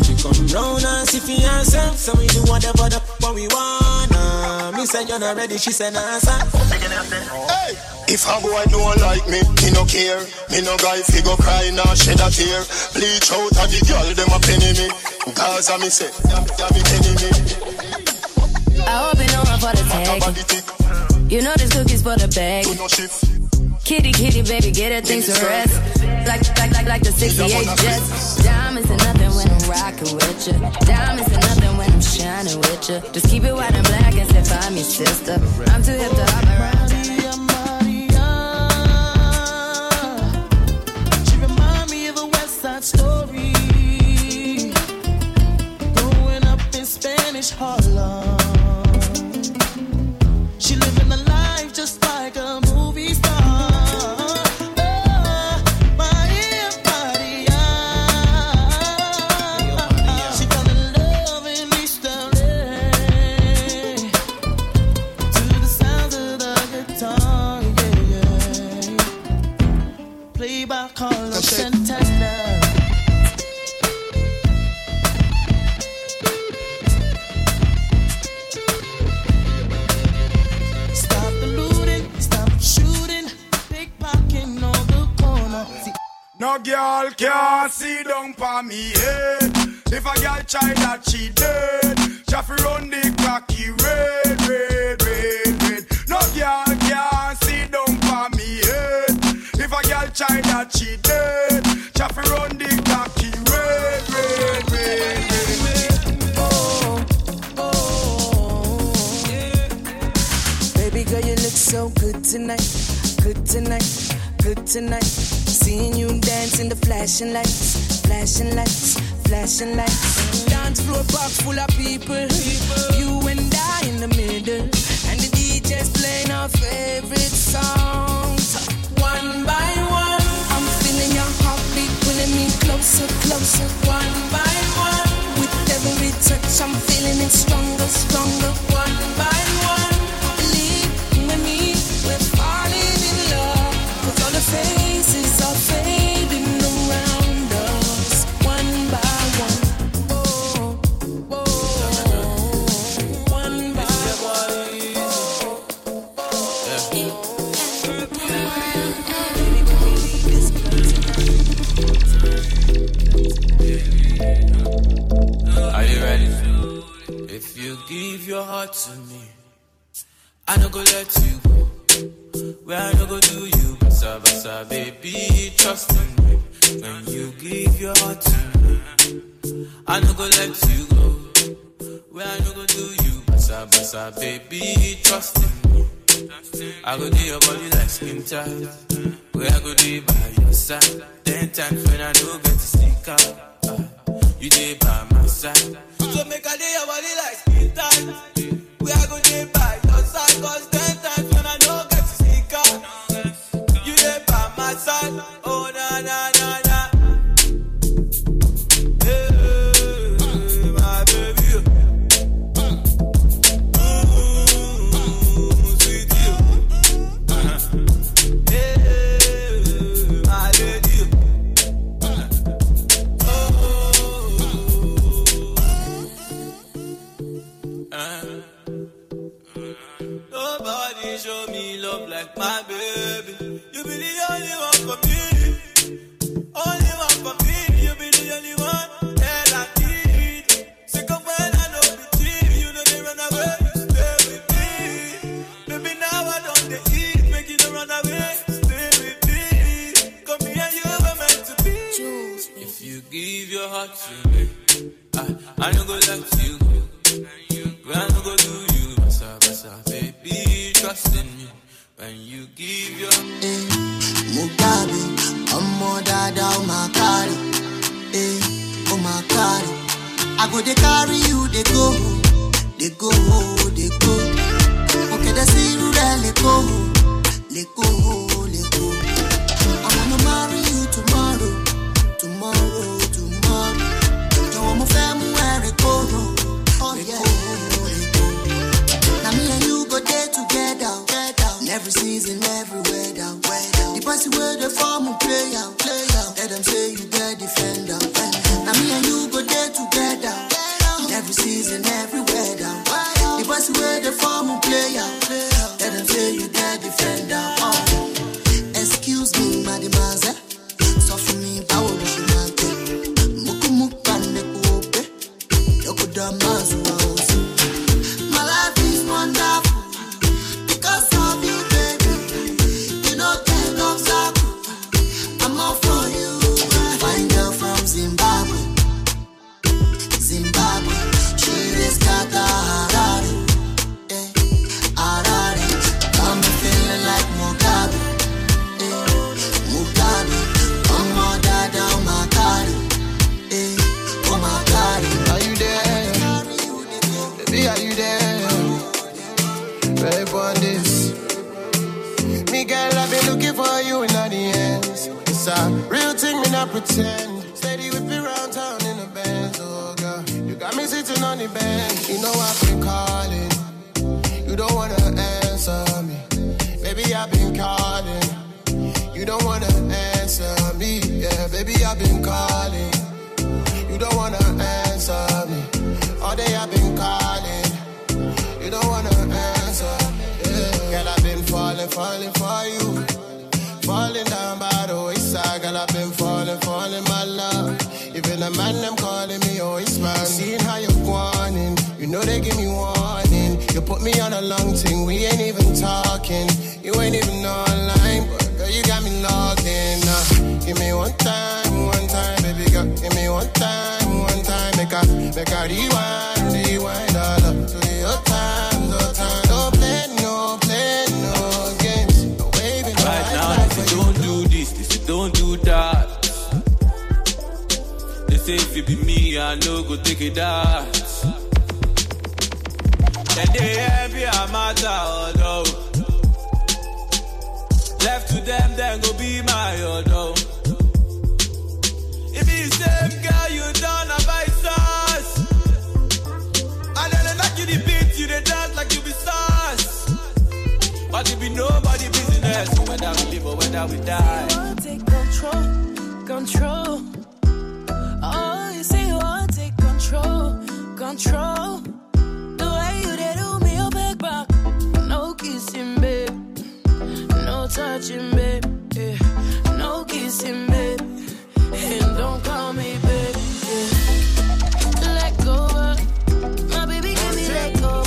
She come round and see for herself, so we do whatever the fuck we wanna. Me say you're not ready, she say nah sir. Hey. If a boy don't like me, me no care. Me no guy fi go cry nah shed a tear. Bleach out a the girl dem a penny me. Cause I me say, I me enemy. I hope you know I'm for the tag. You know this cookie's for the bag. Kitty, kitty, baby, get her things to rest. Like, like, like, like the sixty-eight Jets. Diamonds are nothing when I'm rocking with ya. Diamonds are nothing when I'm shining with ya. Just keep it white and black and say, find me, sister. I'm too hip to hop around. Maria, Maria. She remind me of a West Side Story. Growing up in Spanish Harlem. She living a life just like a movie star. No girl can't sit down for me head. If a girl try that she dead, she have to run the cocky red, red, red, red. No girl can't sit down for me head. If a girl try that she dead, she have to run the cocky red, red, red, red. Oh, oh, yeah. Baby girl, you look so good tonight, good tonight, good tonight. Seeing you dance in the flashing lights, flashing lights, flashing lights. Dance floor packed full of people, people, you and I in the middle. And the D J's playing our favorite songs. One by one, I'm feeling your heartbeat pulling me closer, closer. One by one, with every touch I'm feeling it stronger, stronger. One by one, believe in me, we're falling in love. Cause all the faces are fading around us, one by one. Oh, oh, one by one. Oh, oh, oh. Yeah. Are you ready? If you give your heart to me, I no go let you go. Where I no go do you. Sabasa, baby, trust in me. When you give your heart to me, I no go let you go. Where I no go do you. Sabasa, baby, trust in me. I go do your body like skin tight. Where I go do by your side. Ten times when I no get to sneak out, uh, you do by my side. So make I do your body like skin tight. Where I go do by your side. Cause ten times when I no get to sneak out. Side. Oh na na na na, hey, my baby, ooh, sweet you, hey, my lady, oh, uh. Nobody show me love like my baby. You be the only one for me, only one for me. You be the only one that I need. Sick of when I know the team, you know they run away. Stay with me, baby. Now I don't they eat, make you don't run away. Stay with me, come here, you were meant to be. Choose. If you give your heart to me, I I no go let you go. When I no go do you, basa basa, baby, trust in me. When you give your eh, Mugabe, Omo Dada Omakari, eh, Omakari. I go they carry you, they go, they go, they go. Okay, they see you there, they go, they go, they go. I wanna marry you tomorrow, tomorrow, tomorrow. You want my family where they go, they go, they go. Now me and you go there together. Every season, everywhere, down, way down. The boys who were the fall. come and play out, play out. Let them say you the defender. Now me and you go there together. Every season, every weather. The boys where they form and play out, play out. Let them say you the defender. Oh. Excuse me, mademoiselle. So for me, power is not there. Mukumukpa nekuope. Yokodamazu. Real thing, me not pretend. Steady with me round town in the Benz, oh girl. You got me sitting on the bench. You know I've been calling. You don't wanna answer me. Baby, I've been calling. You don't wanna answer me. Yeah, baby, I've been calling. You don't wanna answer me. All day I've been calling. You don't wanna answer me. Yeah. Girl, I've been falling, falling for you. Falling down by the wayside, girl, I've been falling, falling, my love. Even a man, them calling me, oh, it's man. Seeing how you're warning, you know they give me warning. You put me on a long thing, we ain't even talking. You ain't even online, but girl, you got me logged in. Uh, give me one time, one time, baby girl. Give me one time, one time, make a, make a rewind, rewind all up to your time, your time. No play, no play, no games. No waving right now. Don't do this, this, don't do that. They say if it be me, I know go take it out. And they envy a matter, oh no. Left to them, then go be my, oh no. If it's them girl, you done a vice us. And then they knock you the beat, you they dance like you be sauce. But it be nobody business. Whether we live or whether we die, you want take control, control. Oh, you say you want take control, control. The way you did do me, you back back. No kissing, babe. No touching, babe. Yeah. No kissing, babe. And don't call me, babe. Yeah. Let go of my baby, give me let go of.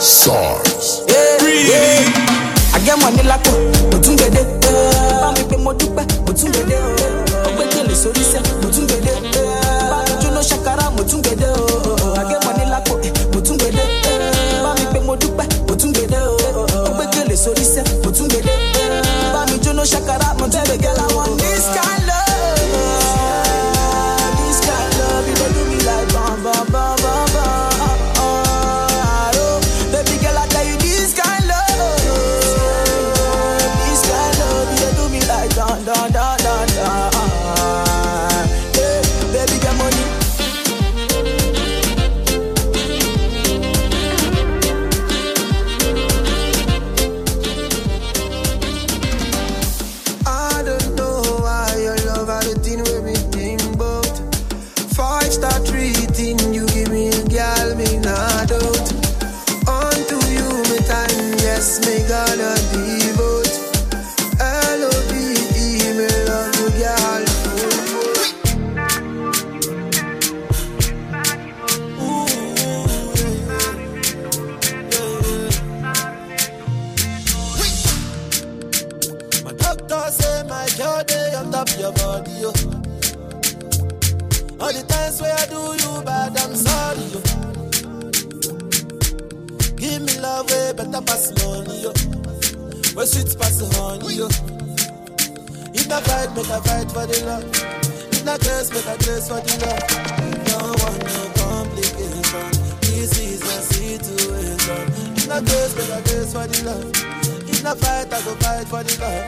Stars. Yeah, yeah. I get money like a Butungede. I make them more duper, Butungede. I went to the Sorisa, Butungede. I don't know Shakara, Butungede. I get money like a Butungede. I make them more duper, Butungede. I went to the Sorisa, Butungede. I don't know Shakara, Butungede. I want this kind of love. This kind of love, you don't do me like bomb, bomb, bomb, bomb. love way better pass money, yo. Where sweets pass honey, yo. If I fight, make I fight for the love. If I dress, make I dress for the love. Don't want no complication. This is my situation. If I dress, make I dress for the love. If I fight, I go fight for the love.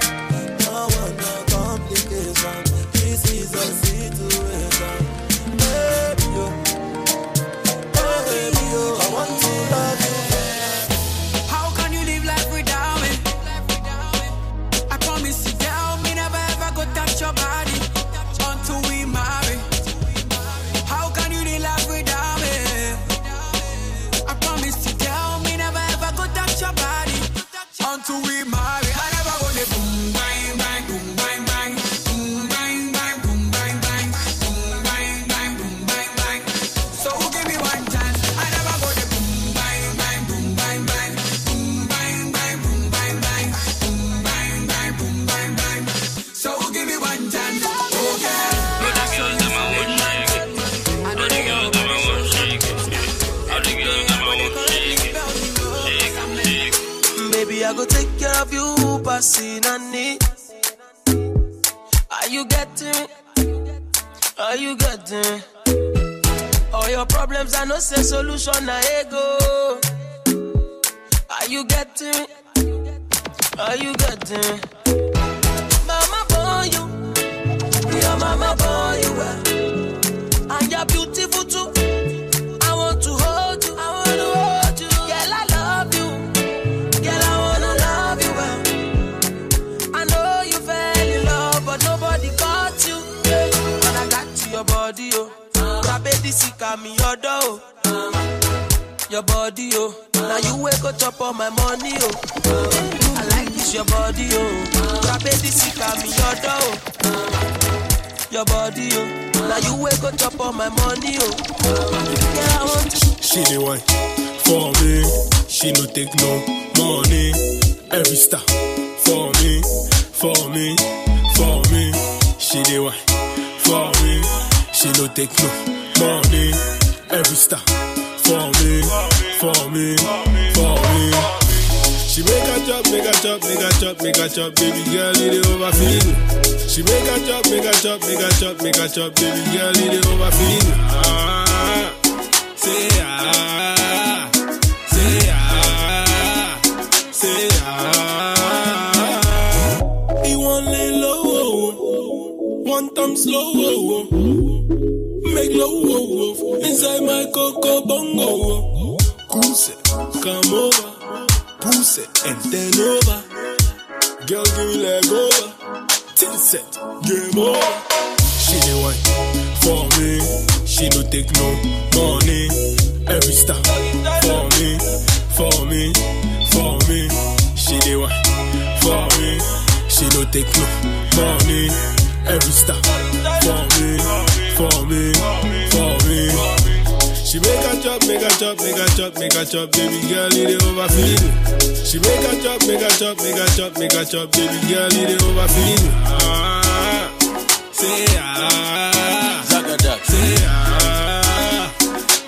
Don't want no complication. This is my situation. Baby, yo. Oh, baby, yo. I want to love you. How can you live life without me? I promise you down, me never ever go touch your body until we marry. How can you live life without me? I promise you down, me never ever go touch your body until we marry. I never go to boom, bang, bang, boom, bang, bang, boom, bang, bang, boom, bang, bang, boom, bang, bang, boom, bang, bang. So who give me one chance? I never go to boom, bang, bang, boom, bang, bang, boom, bang, bang, boom, bang, bang, boom, bang, bang, boom, bang, bang. So who give me one chance? Oh yeah. All the girls that I want shake it. All the girls that I want shake it. All the girls that I want shake it. Shake, shake. Baby, I go take care of you, passing on it. Are you getting? Are you getting? All your problems are no say solution, I go. Are you getting? Are you getting? Mama born you, your mama born you well, and you're beautiful too. I want to hold you, I want to hold you, girl. I love you, girl. I wanna love you well. I know you fell in love, but nobody got you. When I got to your body, oh, I bet this is coming your door. Your body, oh, now you wake up on my money, oh. I like this your body, oh. I bet this is coming your door. Your body, oh, now you wake up on my money, oh. Yeah, I want you. She the one for me. She no take no money. Every star for me, for me, for me. She the one for me. She no take no money. Every star for me, for me, for me. She make a chop, make a chop, make a chop, make a chop, baby girl, it overfeed. She make a chop, make a chop, make a chop, make a chop, baby girl, it overfeed. Ah, say ah. One time slow, oh, oh. Make low, oh, oh. Inside my coco bongo, oh. Pussy, come over, pussy and then over. Girl, give me leg over, ten set, game over. She the one for me, she no take no money. Every star for me, for me, for me. She the one for me, she no take no money. Every star for me, for me, for me. She make a chop, make a chop, make a chop, make a chop, baby girl, it overfeed. She make a chop, make a chop, make a chop, make a chop, baby girl, it overfeed. Ah, say ah, Zagada, say ah,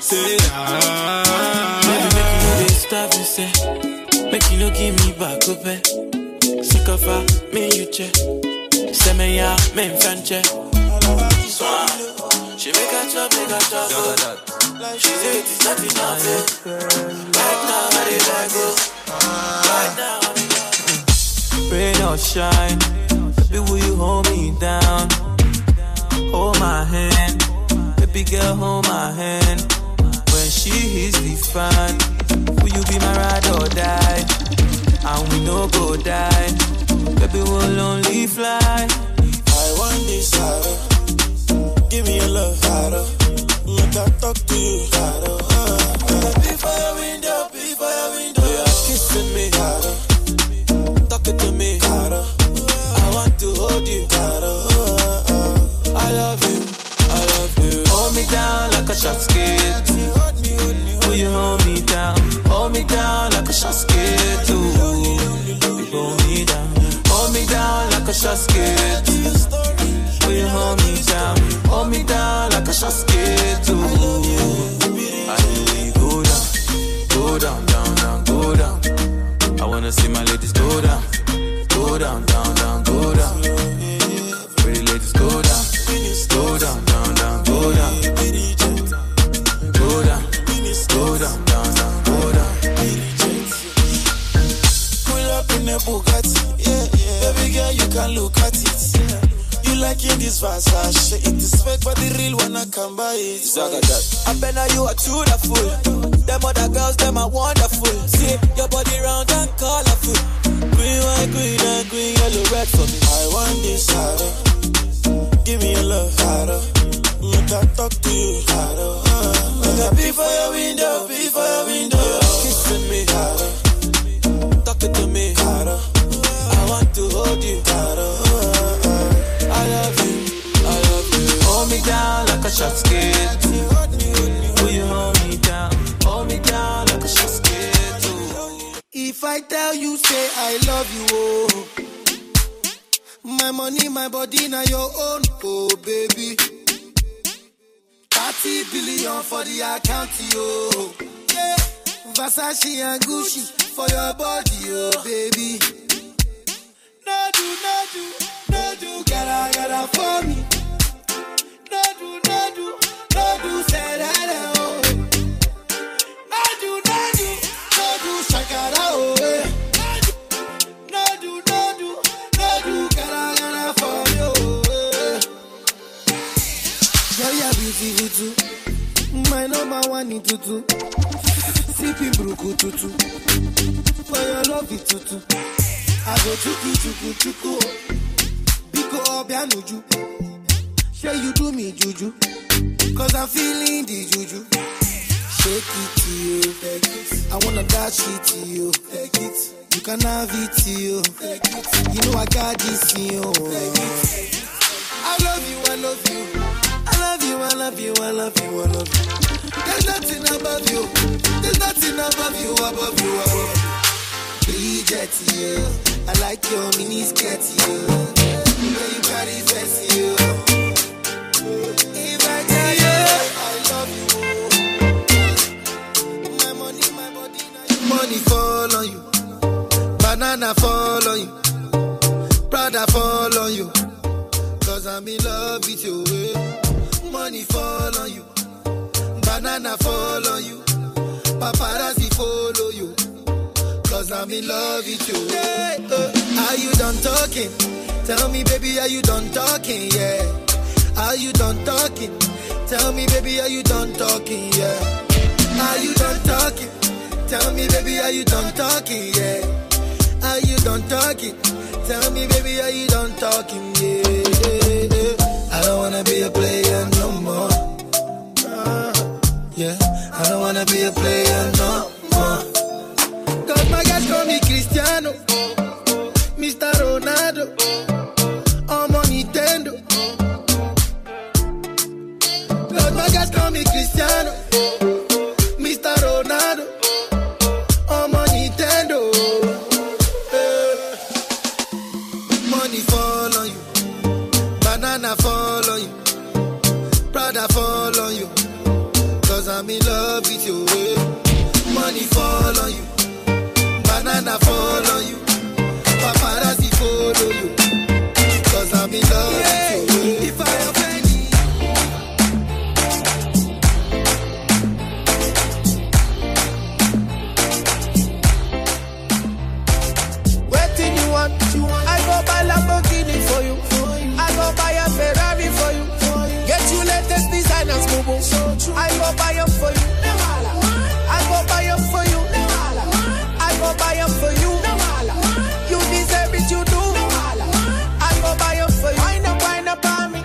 say ah. Baby, make you no dey starve me, say, make you no give me back up, eh? Sick of her, me you check. Say me ya, me in French. She make a chop, make a chop. She say it is not enough. Right now, I dey like go. Right now, rain or shine, baby, will you hold me down? Hold my hand, baby girl, hold my hand. When she is the fan, will you be my ride or die? And we no go die. Baby, we'll only fly. I want this harder. Give me your love harder. Make I talk to you harder. Before your window, before your window, you're kissing me harder. Talking to me harder. I want to hold you harder. I love you, I love you. Hold me down like a shot skate. Will you hold me down? Hold me down like a shot skate. Hold me down. Hold me down like a shot skate. Will you hold me down? Hold me down like a shot skate. I love you. I love you. Go down, go down, down, down, go down. wanna see my ladies go down. Go down, down, down, go down. Pretty ladies go down. Go down, down, down, go down. Go down, go down, down, down, go down. Pull up in a Bugatti, yeah, yeah. Baby girl, you can look at it. You like it, this Versace. It is fake, but the real one I can buy it. I bet now you are true the fool. Them other girls, them are wonderful. See, your body round and colorful. Green, white, green, and green, yellow, red for me. I want this harder. Give me a love harder. Make I talk to you harder. Make I be for your window, be for your window. Kissing me harder. Talking to me harder. I want to hold you harder. I love you, I love you. Hold me down like a shot skate. Will you hold me down? Hold me down like a shot skate. If I tell you, say I love you, oh. My money, my body, now your own, oh baby. thirty billion for the account, oh. Yeah. Versace and Gucci for your body, oh baby. No do, no do. No do, gotta, gotta for me. No do, no do, no do, say that oh. No do, no do, no do, shakara oh. No do, no do, no do, gotta, gotta for me oh. Girl, you're beautiful too. My number one in tutu. Sipping bruku tutu. For your love it tutu. I go chuku chuku chuku. Juju. Say you do me juju, cause I'm feeling the juju. Shake it to you, take it. I wanna dash it to you, take it. You can have it to you, take it. You know I got this in you, take it. I love you, I love you, I love you, I love you, I love you, I love you. There's nothing above you, there's nothing above you, above you, above you. Be jetty, I like your mini skirt, yeah. Everybody's bless you. If I tell you, I love you. My money, my body, money fall on you. Banana fall on you. Prada fall on you. Cause I'm in love with you. Money fall on you. Banana fall on you. Paparazzi follow you. Cause I'm in love with you. Yeah, uh, are you done talking? Tell me, baby, are you done talking, yeah? Are you done talking? Tell me, baby, are you done talking, yeah? Are you done talking? Tell me, baby, are you done talking, yeah? Are you done talking? Tell me, baby, are you done talking, yeah? I don't wanna be a player no more. Yeah, I don't wanna be a player no more. Cause my guys call me Cristiano, Mister Ronaldo. Call me Cristiano, Mister Ronaldo, I'm on Nintendo. Hey. Money fall on you, banana fall on you, Prada fall on you, cause I'm in love with you. Hey. Money fall on you, banana fall on you, paparazzi follow you, cause I'm in love yeah. with you. Hey. If I I go buy them for you. I go buy them for you. I go buy them for you. You deserve it, you do. I go buy them for you. Wind up, wind up on me.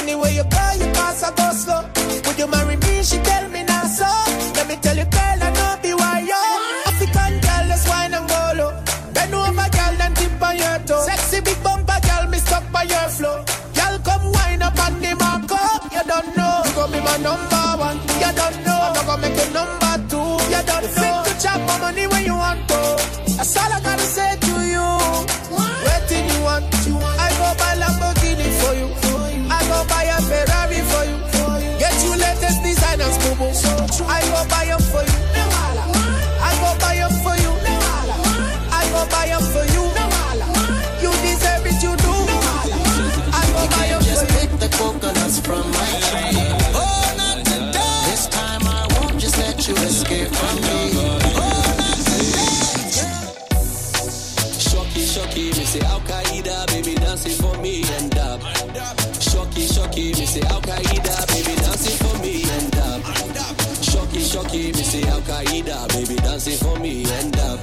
Anyway you go, you pass, I go slow. Would you marry me? She tell me now, so let me tell you, girl, I know be why yo. African girl, let's wine and go low. Bend over, girl, and tip on your toe. Sexy big bumper, girl, me stuck by your flow. Girl, come wind up on the marco. You don't know. Me my number one, you don't know. I'm not gonna make you number two, you don't know. Fit to chop my money when you want to. That's all I gotta say to you. What? Waiting you want, you want. I go buy Lamborghini for you. for you. I go buy a Ferrari for you. For you. Get you latest designers, boo boo. So I go buy them for you. I go buy them for you. I go that, baby, dance it for me, end up.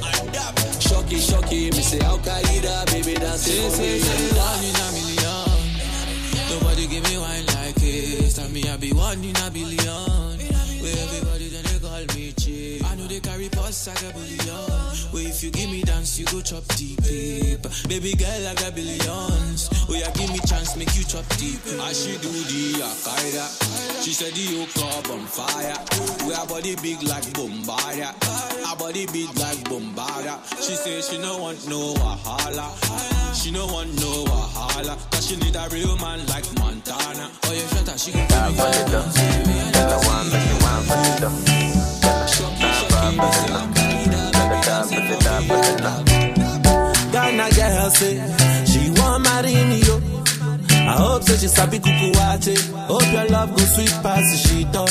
Shocky, shocky, me say Al Qaeda, baby, dance it for me, end up. One in a million, nobody give me wine like this. Tell me I be one in a billion. Where everybody then they call me cheap. I know they carry pulse, I got billion. Where if you give me dance, you go chop deep. Baby girl, I got billions. Oh yeah, give me chance, make you chop deep. I should do the Al Qaeda. She said the old club on fire. We are body big like Bombarda. Our body big like Bombarda. She said she no want no wahala. She no want no wahala. Cause she need a real man like Montana. Oh yeah, shut up, she can tell me. Tell her one, make me one for the dumb. Ghana girl say she want marry me, yo. I hope so she sabi kukuwache. Hope your love go sweet past the sheet up.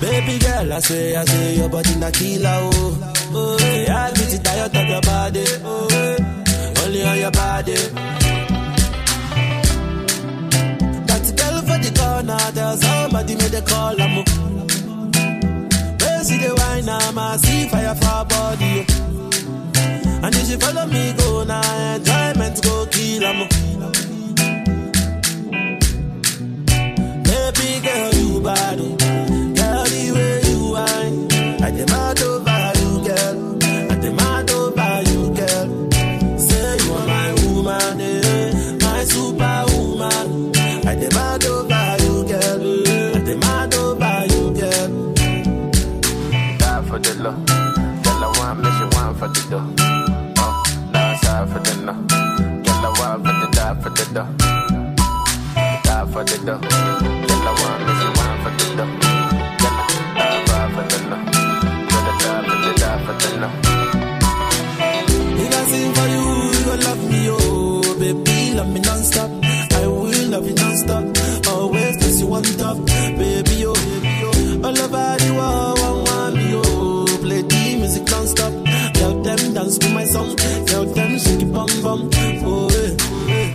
Baby girl, I say, I say your body na killer, oh. Oh, I'll be the tired of your body, oh. Only on your body. That girl for the corner, there's somebody made a call, I'm see the wine, I see fire for body, oh. And if she follow me, go now, nah, enjoyment go kill em. Baby girl, you bad, girl, the way you whine. I demand over you, girl. I demand over you, girl. Say you are my woman, eh? My superwoman. I demand over you, girl. I demand over you, girl. Die for the love. Tell her one, make you one for the door. For the no, get the one for the die for the do, die for the do, get the one is the one for the do, get the die for the no, get the die for the die for the no. If I sing for you, you gon' love me, oh baby, love me non-stop. I will love you non-stop, always cause you want top, baby, oh baby, oh. All over the world, one want me, oh, play the music non-stop. Tell them dance to my song. Tell them shake it bum bum. Oh, eh, eh.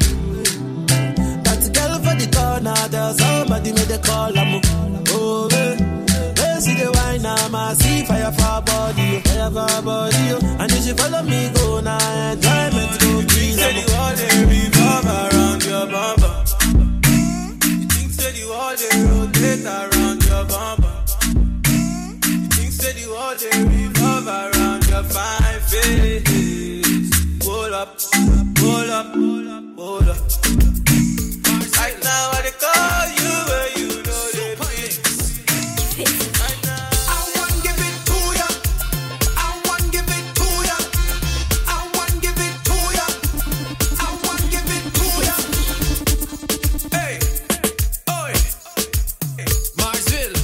That girl for the corner, there's somebody made a call. I'm oh, eh. They see the wine, I see fire for body, fire for body. And if she follow me, go now. Nah, enjoyment go be. Say the whole day revolve around your bumper. You think say the whole day rotate around your bumper. You think say the whole day revolve around. Fine face, pull up, pull up, pull up. Right now I call you where you know the place. Right now I want give it to ya, I want give it to ya, I want give it to ya, I want give it to ya. Hey, oi, Marsville.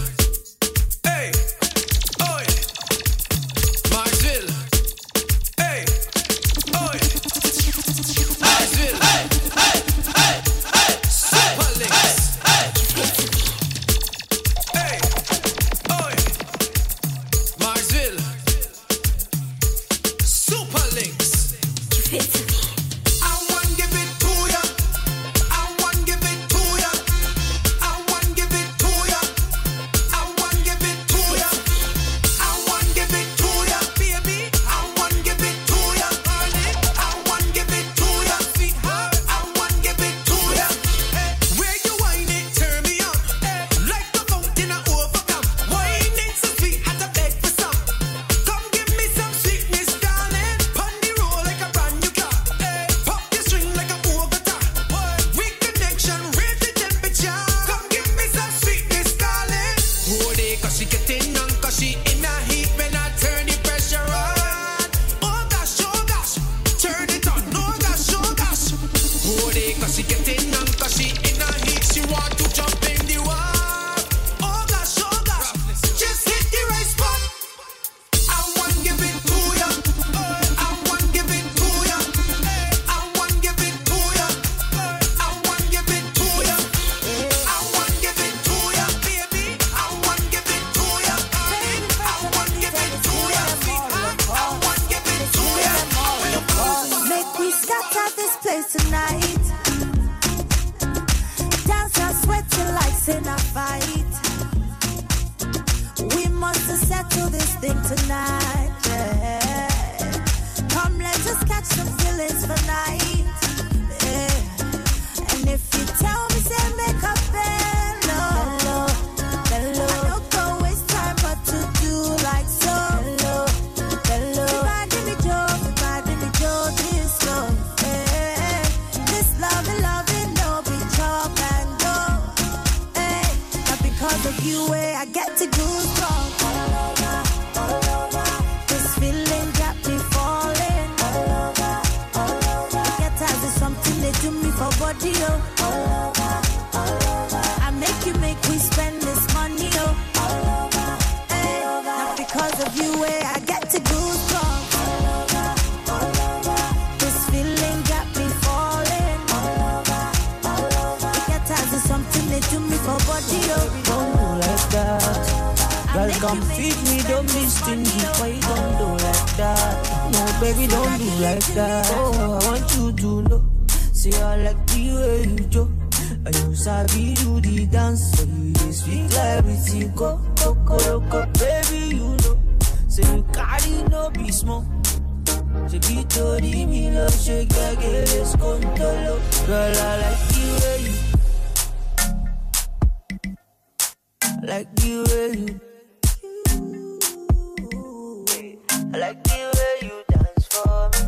Hey, oi, Marsville. Hey! thing tonight, yeah. Come, let us catch some feelings for night, yeah. And if you tell me, say make up hello, hello. I don't go waste time, but to do like so. Hello, hello. Reminding me joke, reminding me joke, this love, yeah. This love and loving, no be chop and go, hey. But because of you, hey, I get to do strong. Body, oh. All over, all over. I make you make we spend this money, oh. All over, all hey. Over. Not because of you, eh, I get to go strong. All over, all over. This feeling got me falling. All over, all over. It gets as if something they do me for body, oh. Don't do like that. Girl, come feed me, don't be stingy. Why don't do like that? No, baby, don't do like that. Oh, I want you to know. See, I like the way you do, and you sabi do the dance. So you just feel everything go, go, go, go, baby, you know. Say you carry no be small. She be told me love, she get this control. Girl, I like the way you, like the way you, I like the way you dance for me.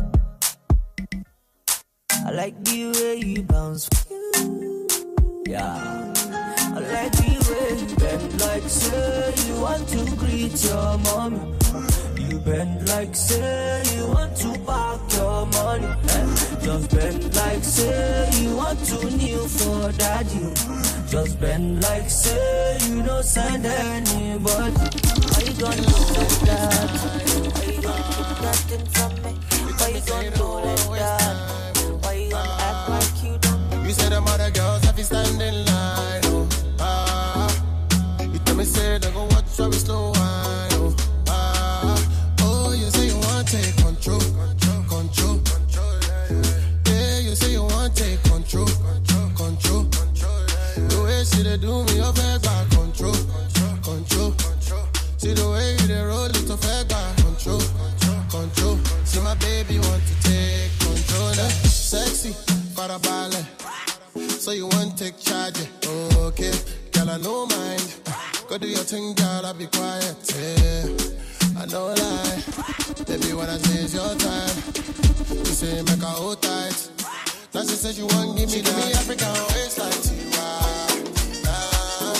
I like the way you bounce, yeah. I like the way you bend like say you want to greet your mommy. You bend like say you want to park your money. Just bend like say you want to kneel for daddy. Just bend like say you don't send anybody. Are you gonna do like that? Are you gonna keep that thing from me? Are you gonna do like that? You said them other girls have been standing line, oh, ah. You tell me say they go watch where we slow wine, oh, ah. Oh, you say you want to take control, control, control, control, yeah, yeah. Yeah, you say you want to take control, control, control, control, yeah, yeah. The way she they do me up back by control, control, control, control. See the way you they roll it up back by control, control, control. See my baby want to take control, yeah. Sexy, para ballet. So you want to take charge, yeah. Okay, girl, I no mind. Go do your thing, girl, I'll be quiet, yeah. I no lie. Baby, when I say it's your time, you say make her hold tight. Now she says you want give me that. She give me African waistline, Tiwa, nah.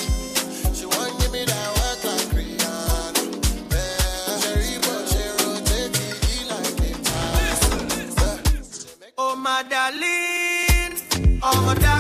She want give me that work like Rihanna, yeah. She reboot, she rotate, she like guitar, yeah. Oh, my darling, oh, my darling.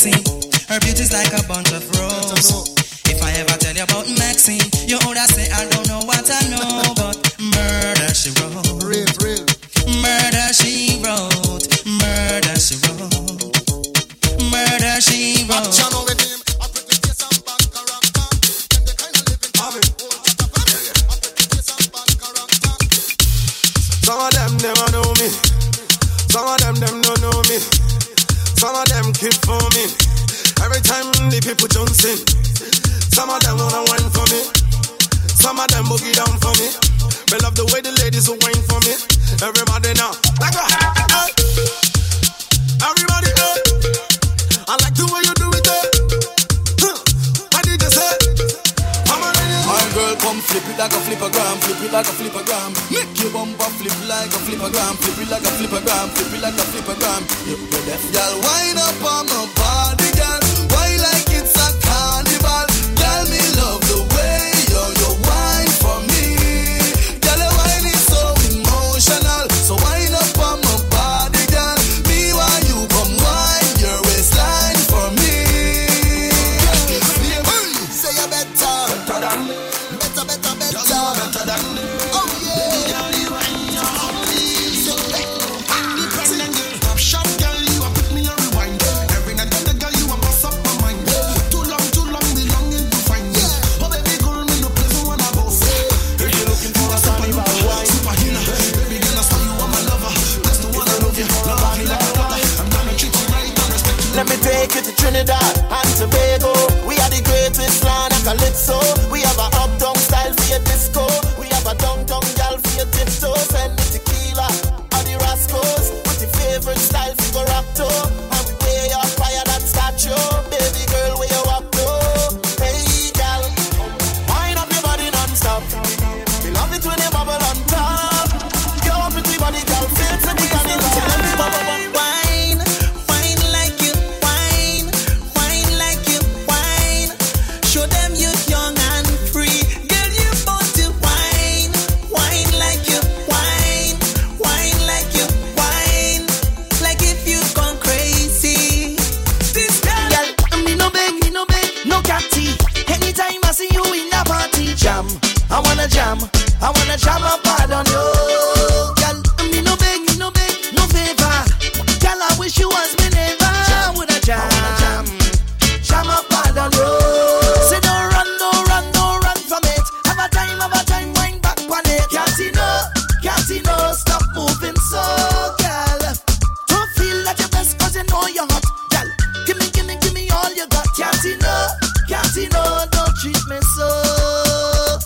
Maxine, her beauty's like a bunch of roses. If I ever tell you about Maxine, your older say I don't know what I know, but murder she wrote, real, real. Murder she wrote, murder she wrote, murder she wrote. Some of them never know me, some of them them don't know me. Some of them keep for me. Every time the people dancing, some of them wanna wine for me. Some of them boogie down for me. They love the way the ladies will wine for me. Everybody now, like a, hey. Everybody know. Hey. I like the way you do it. Hey. Huh. What did you say? I'm a lady. My girl, come flip it like a flippergram, flip it like a flippergram. Make your bumper flip like a flippergram, flip it like a flippergram, flip it like a flippergram. You play that, y'all wind up on my body. I wanna jam, I wanna jam up.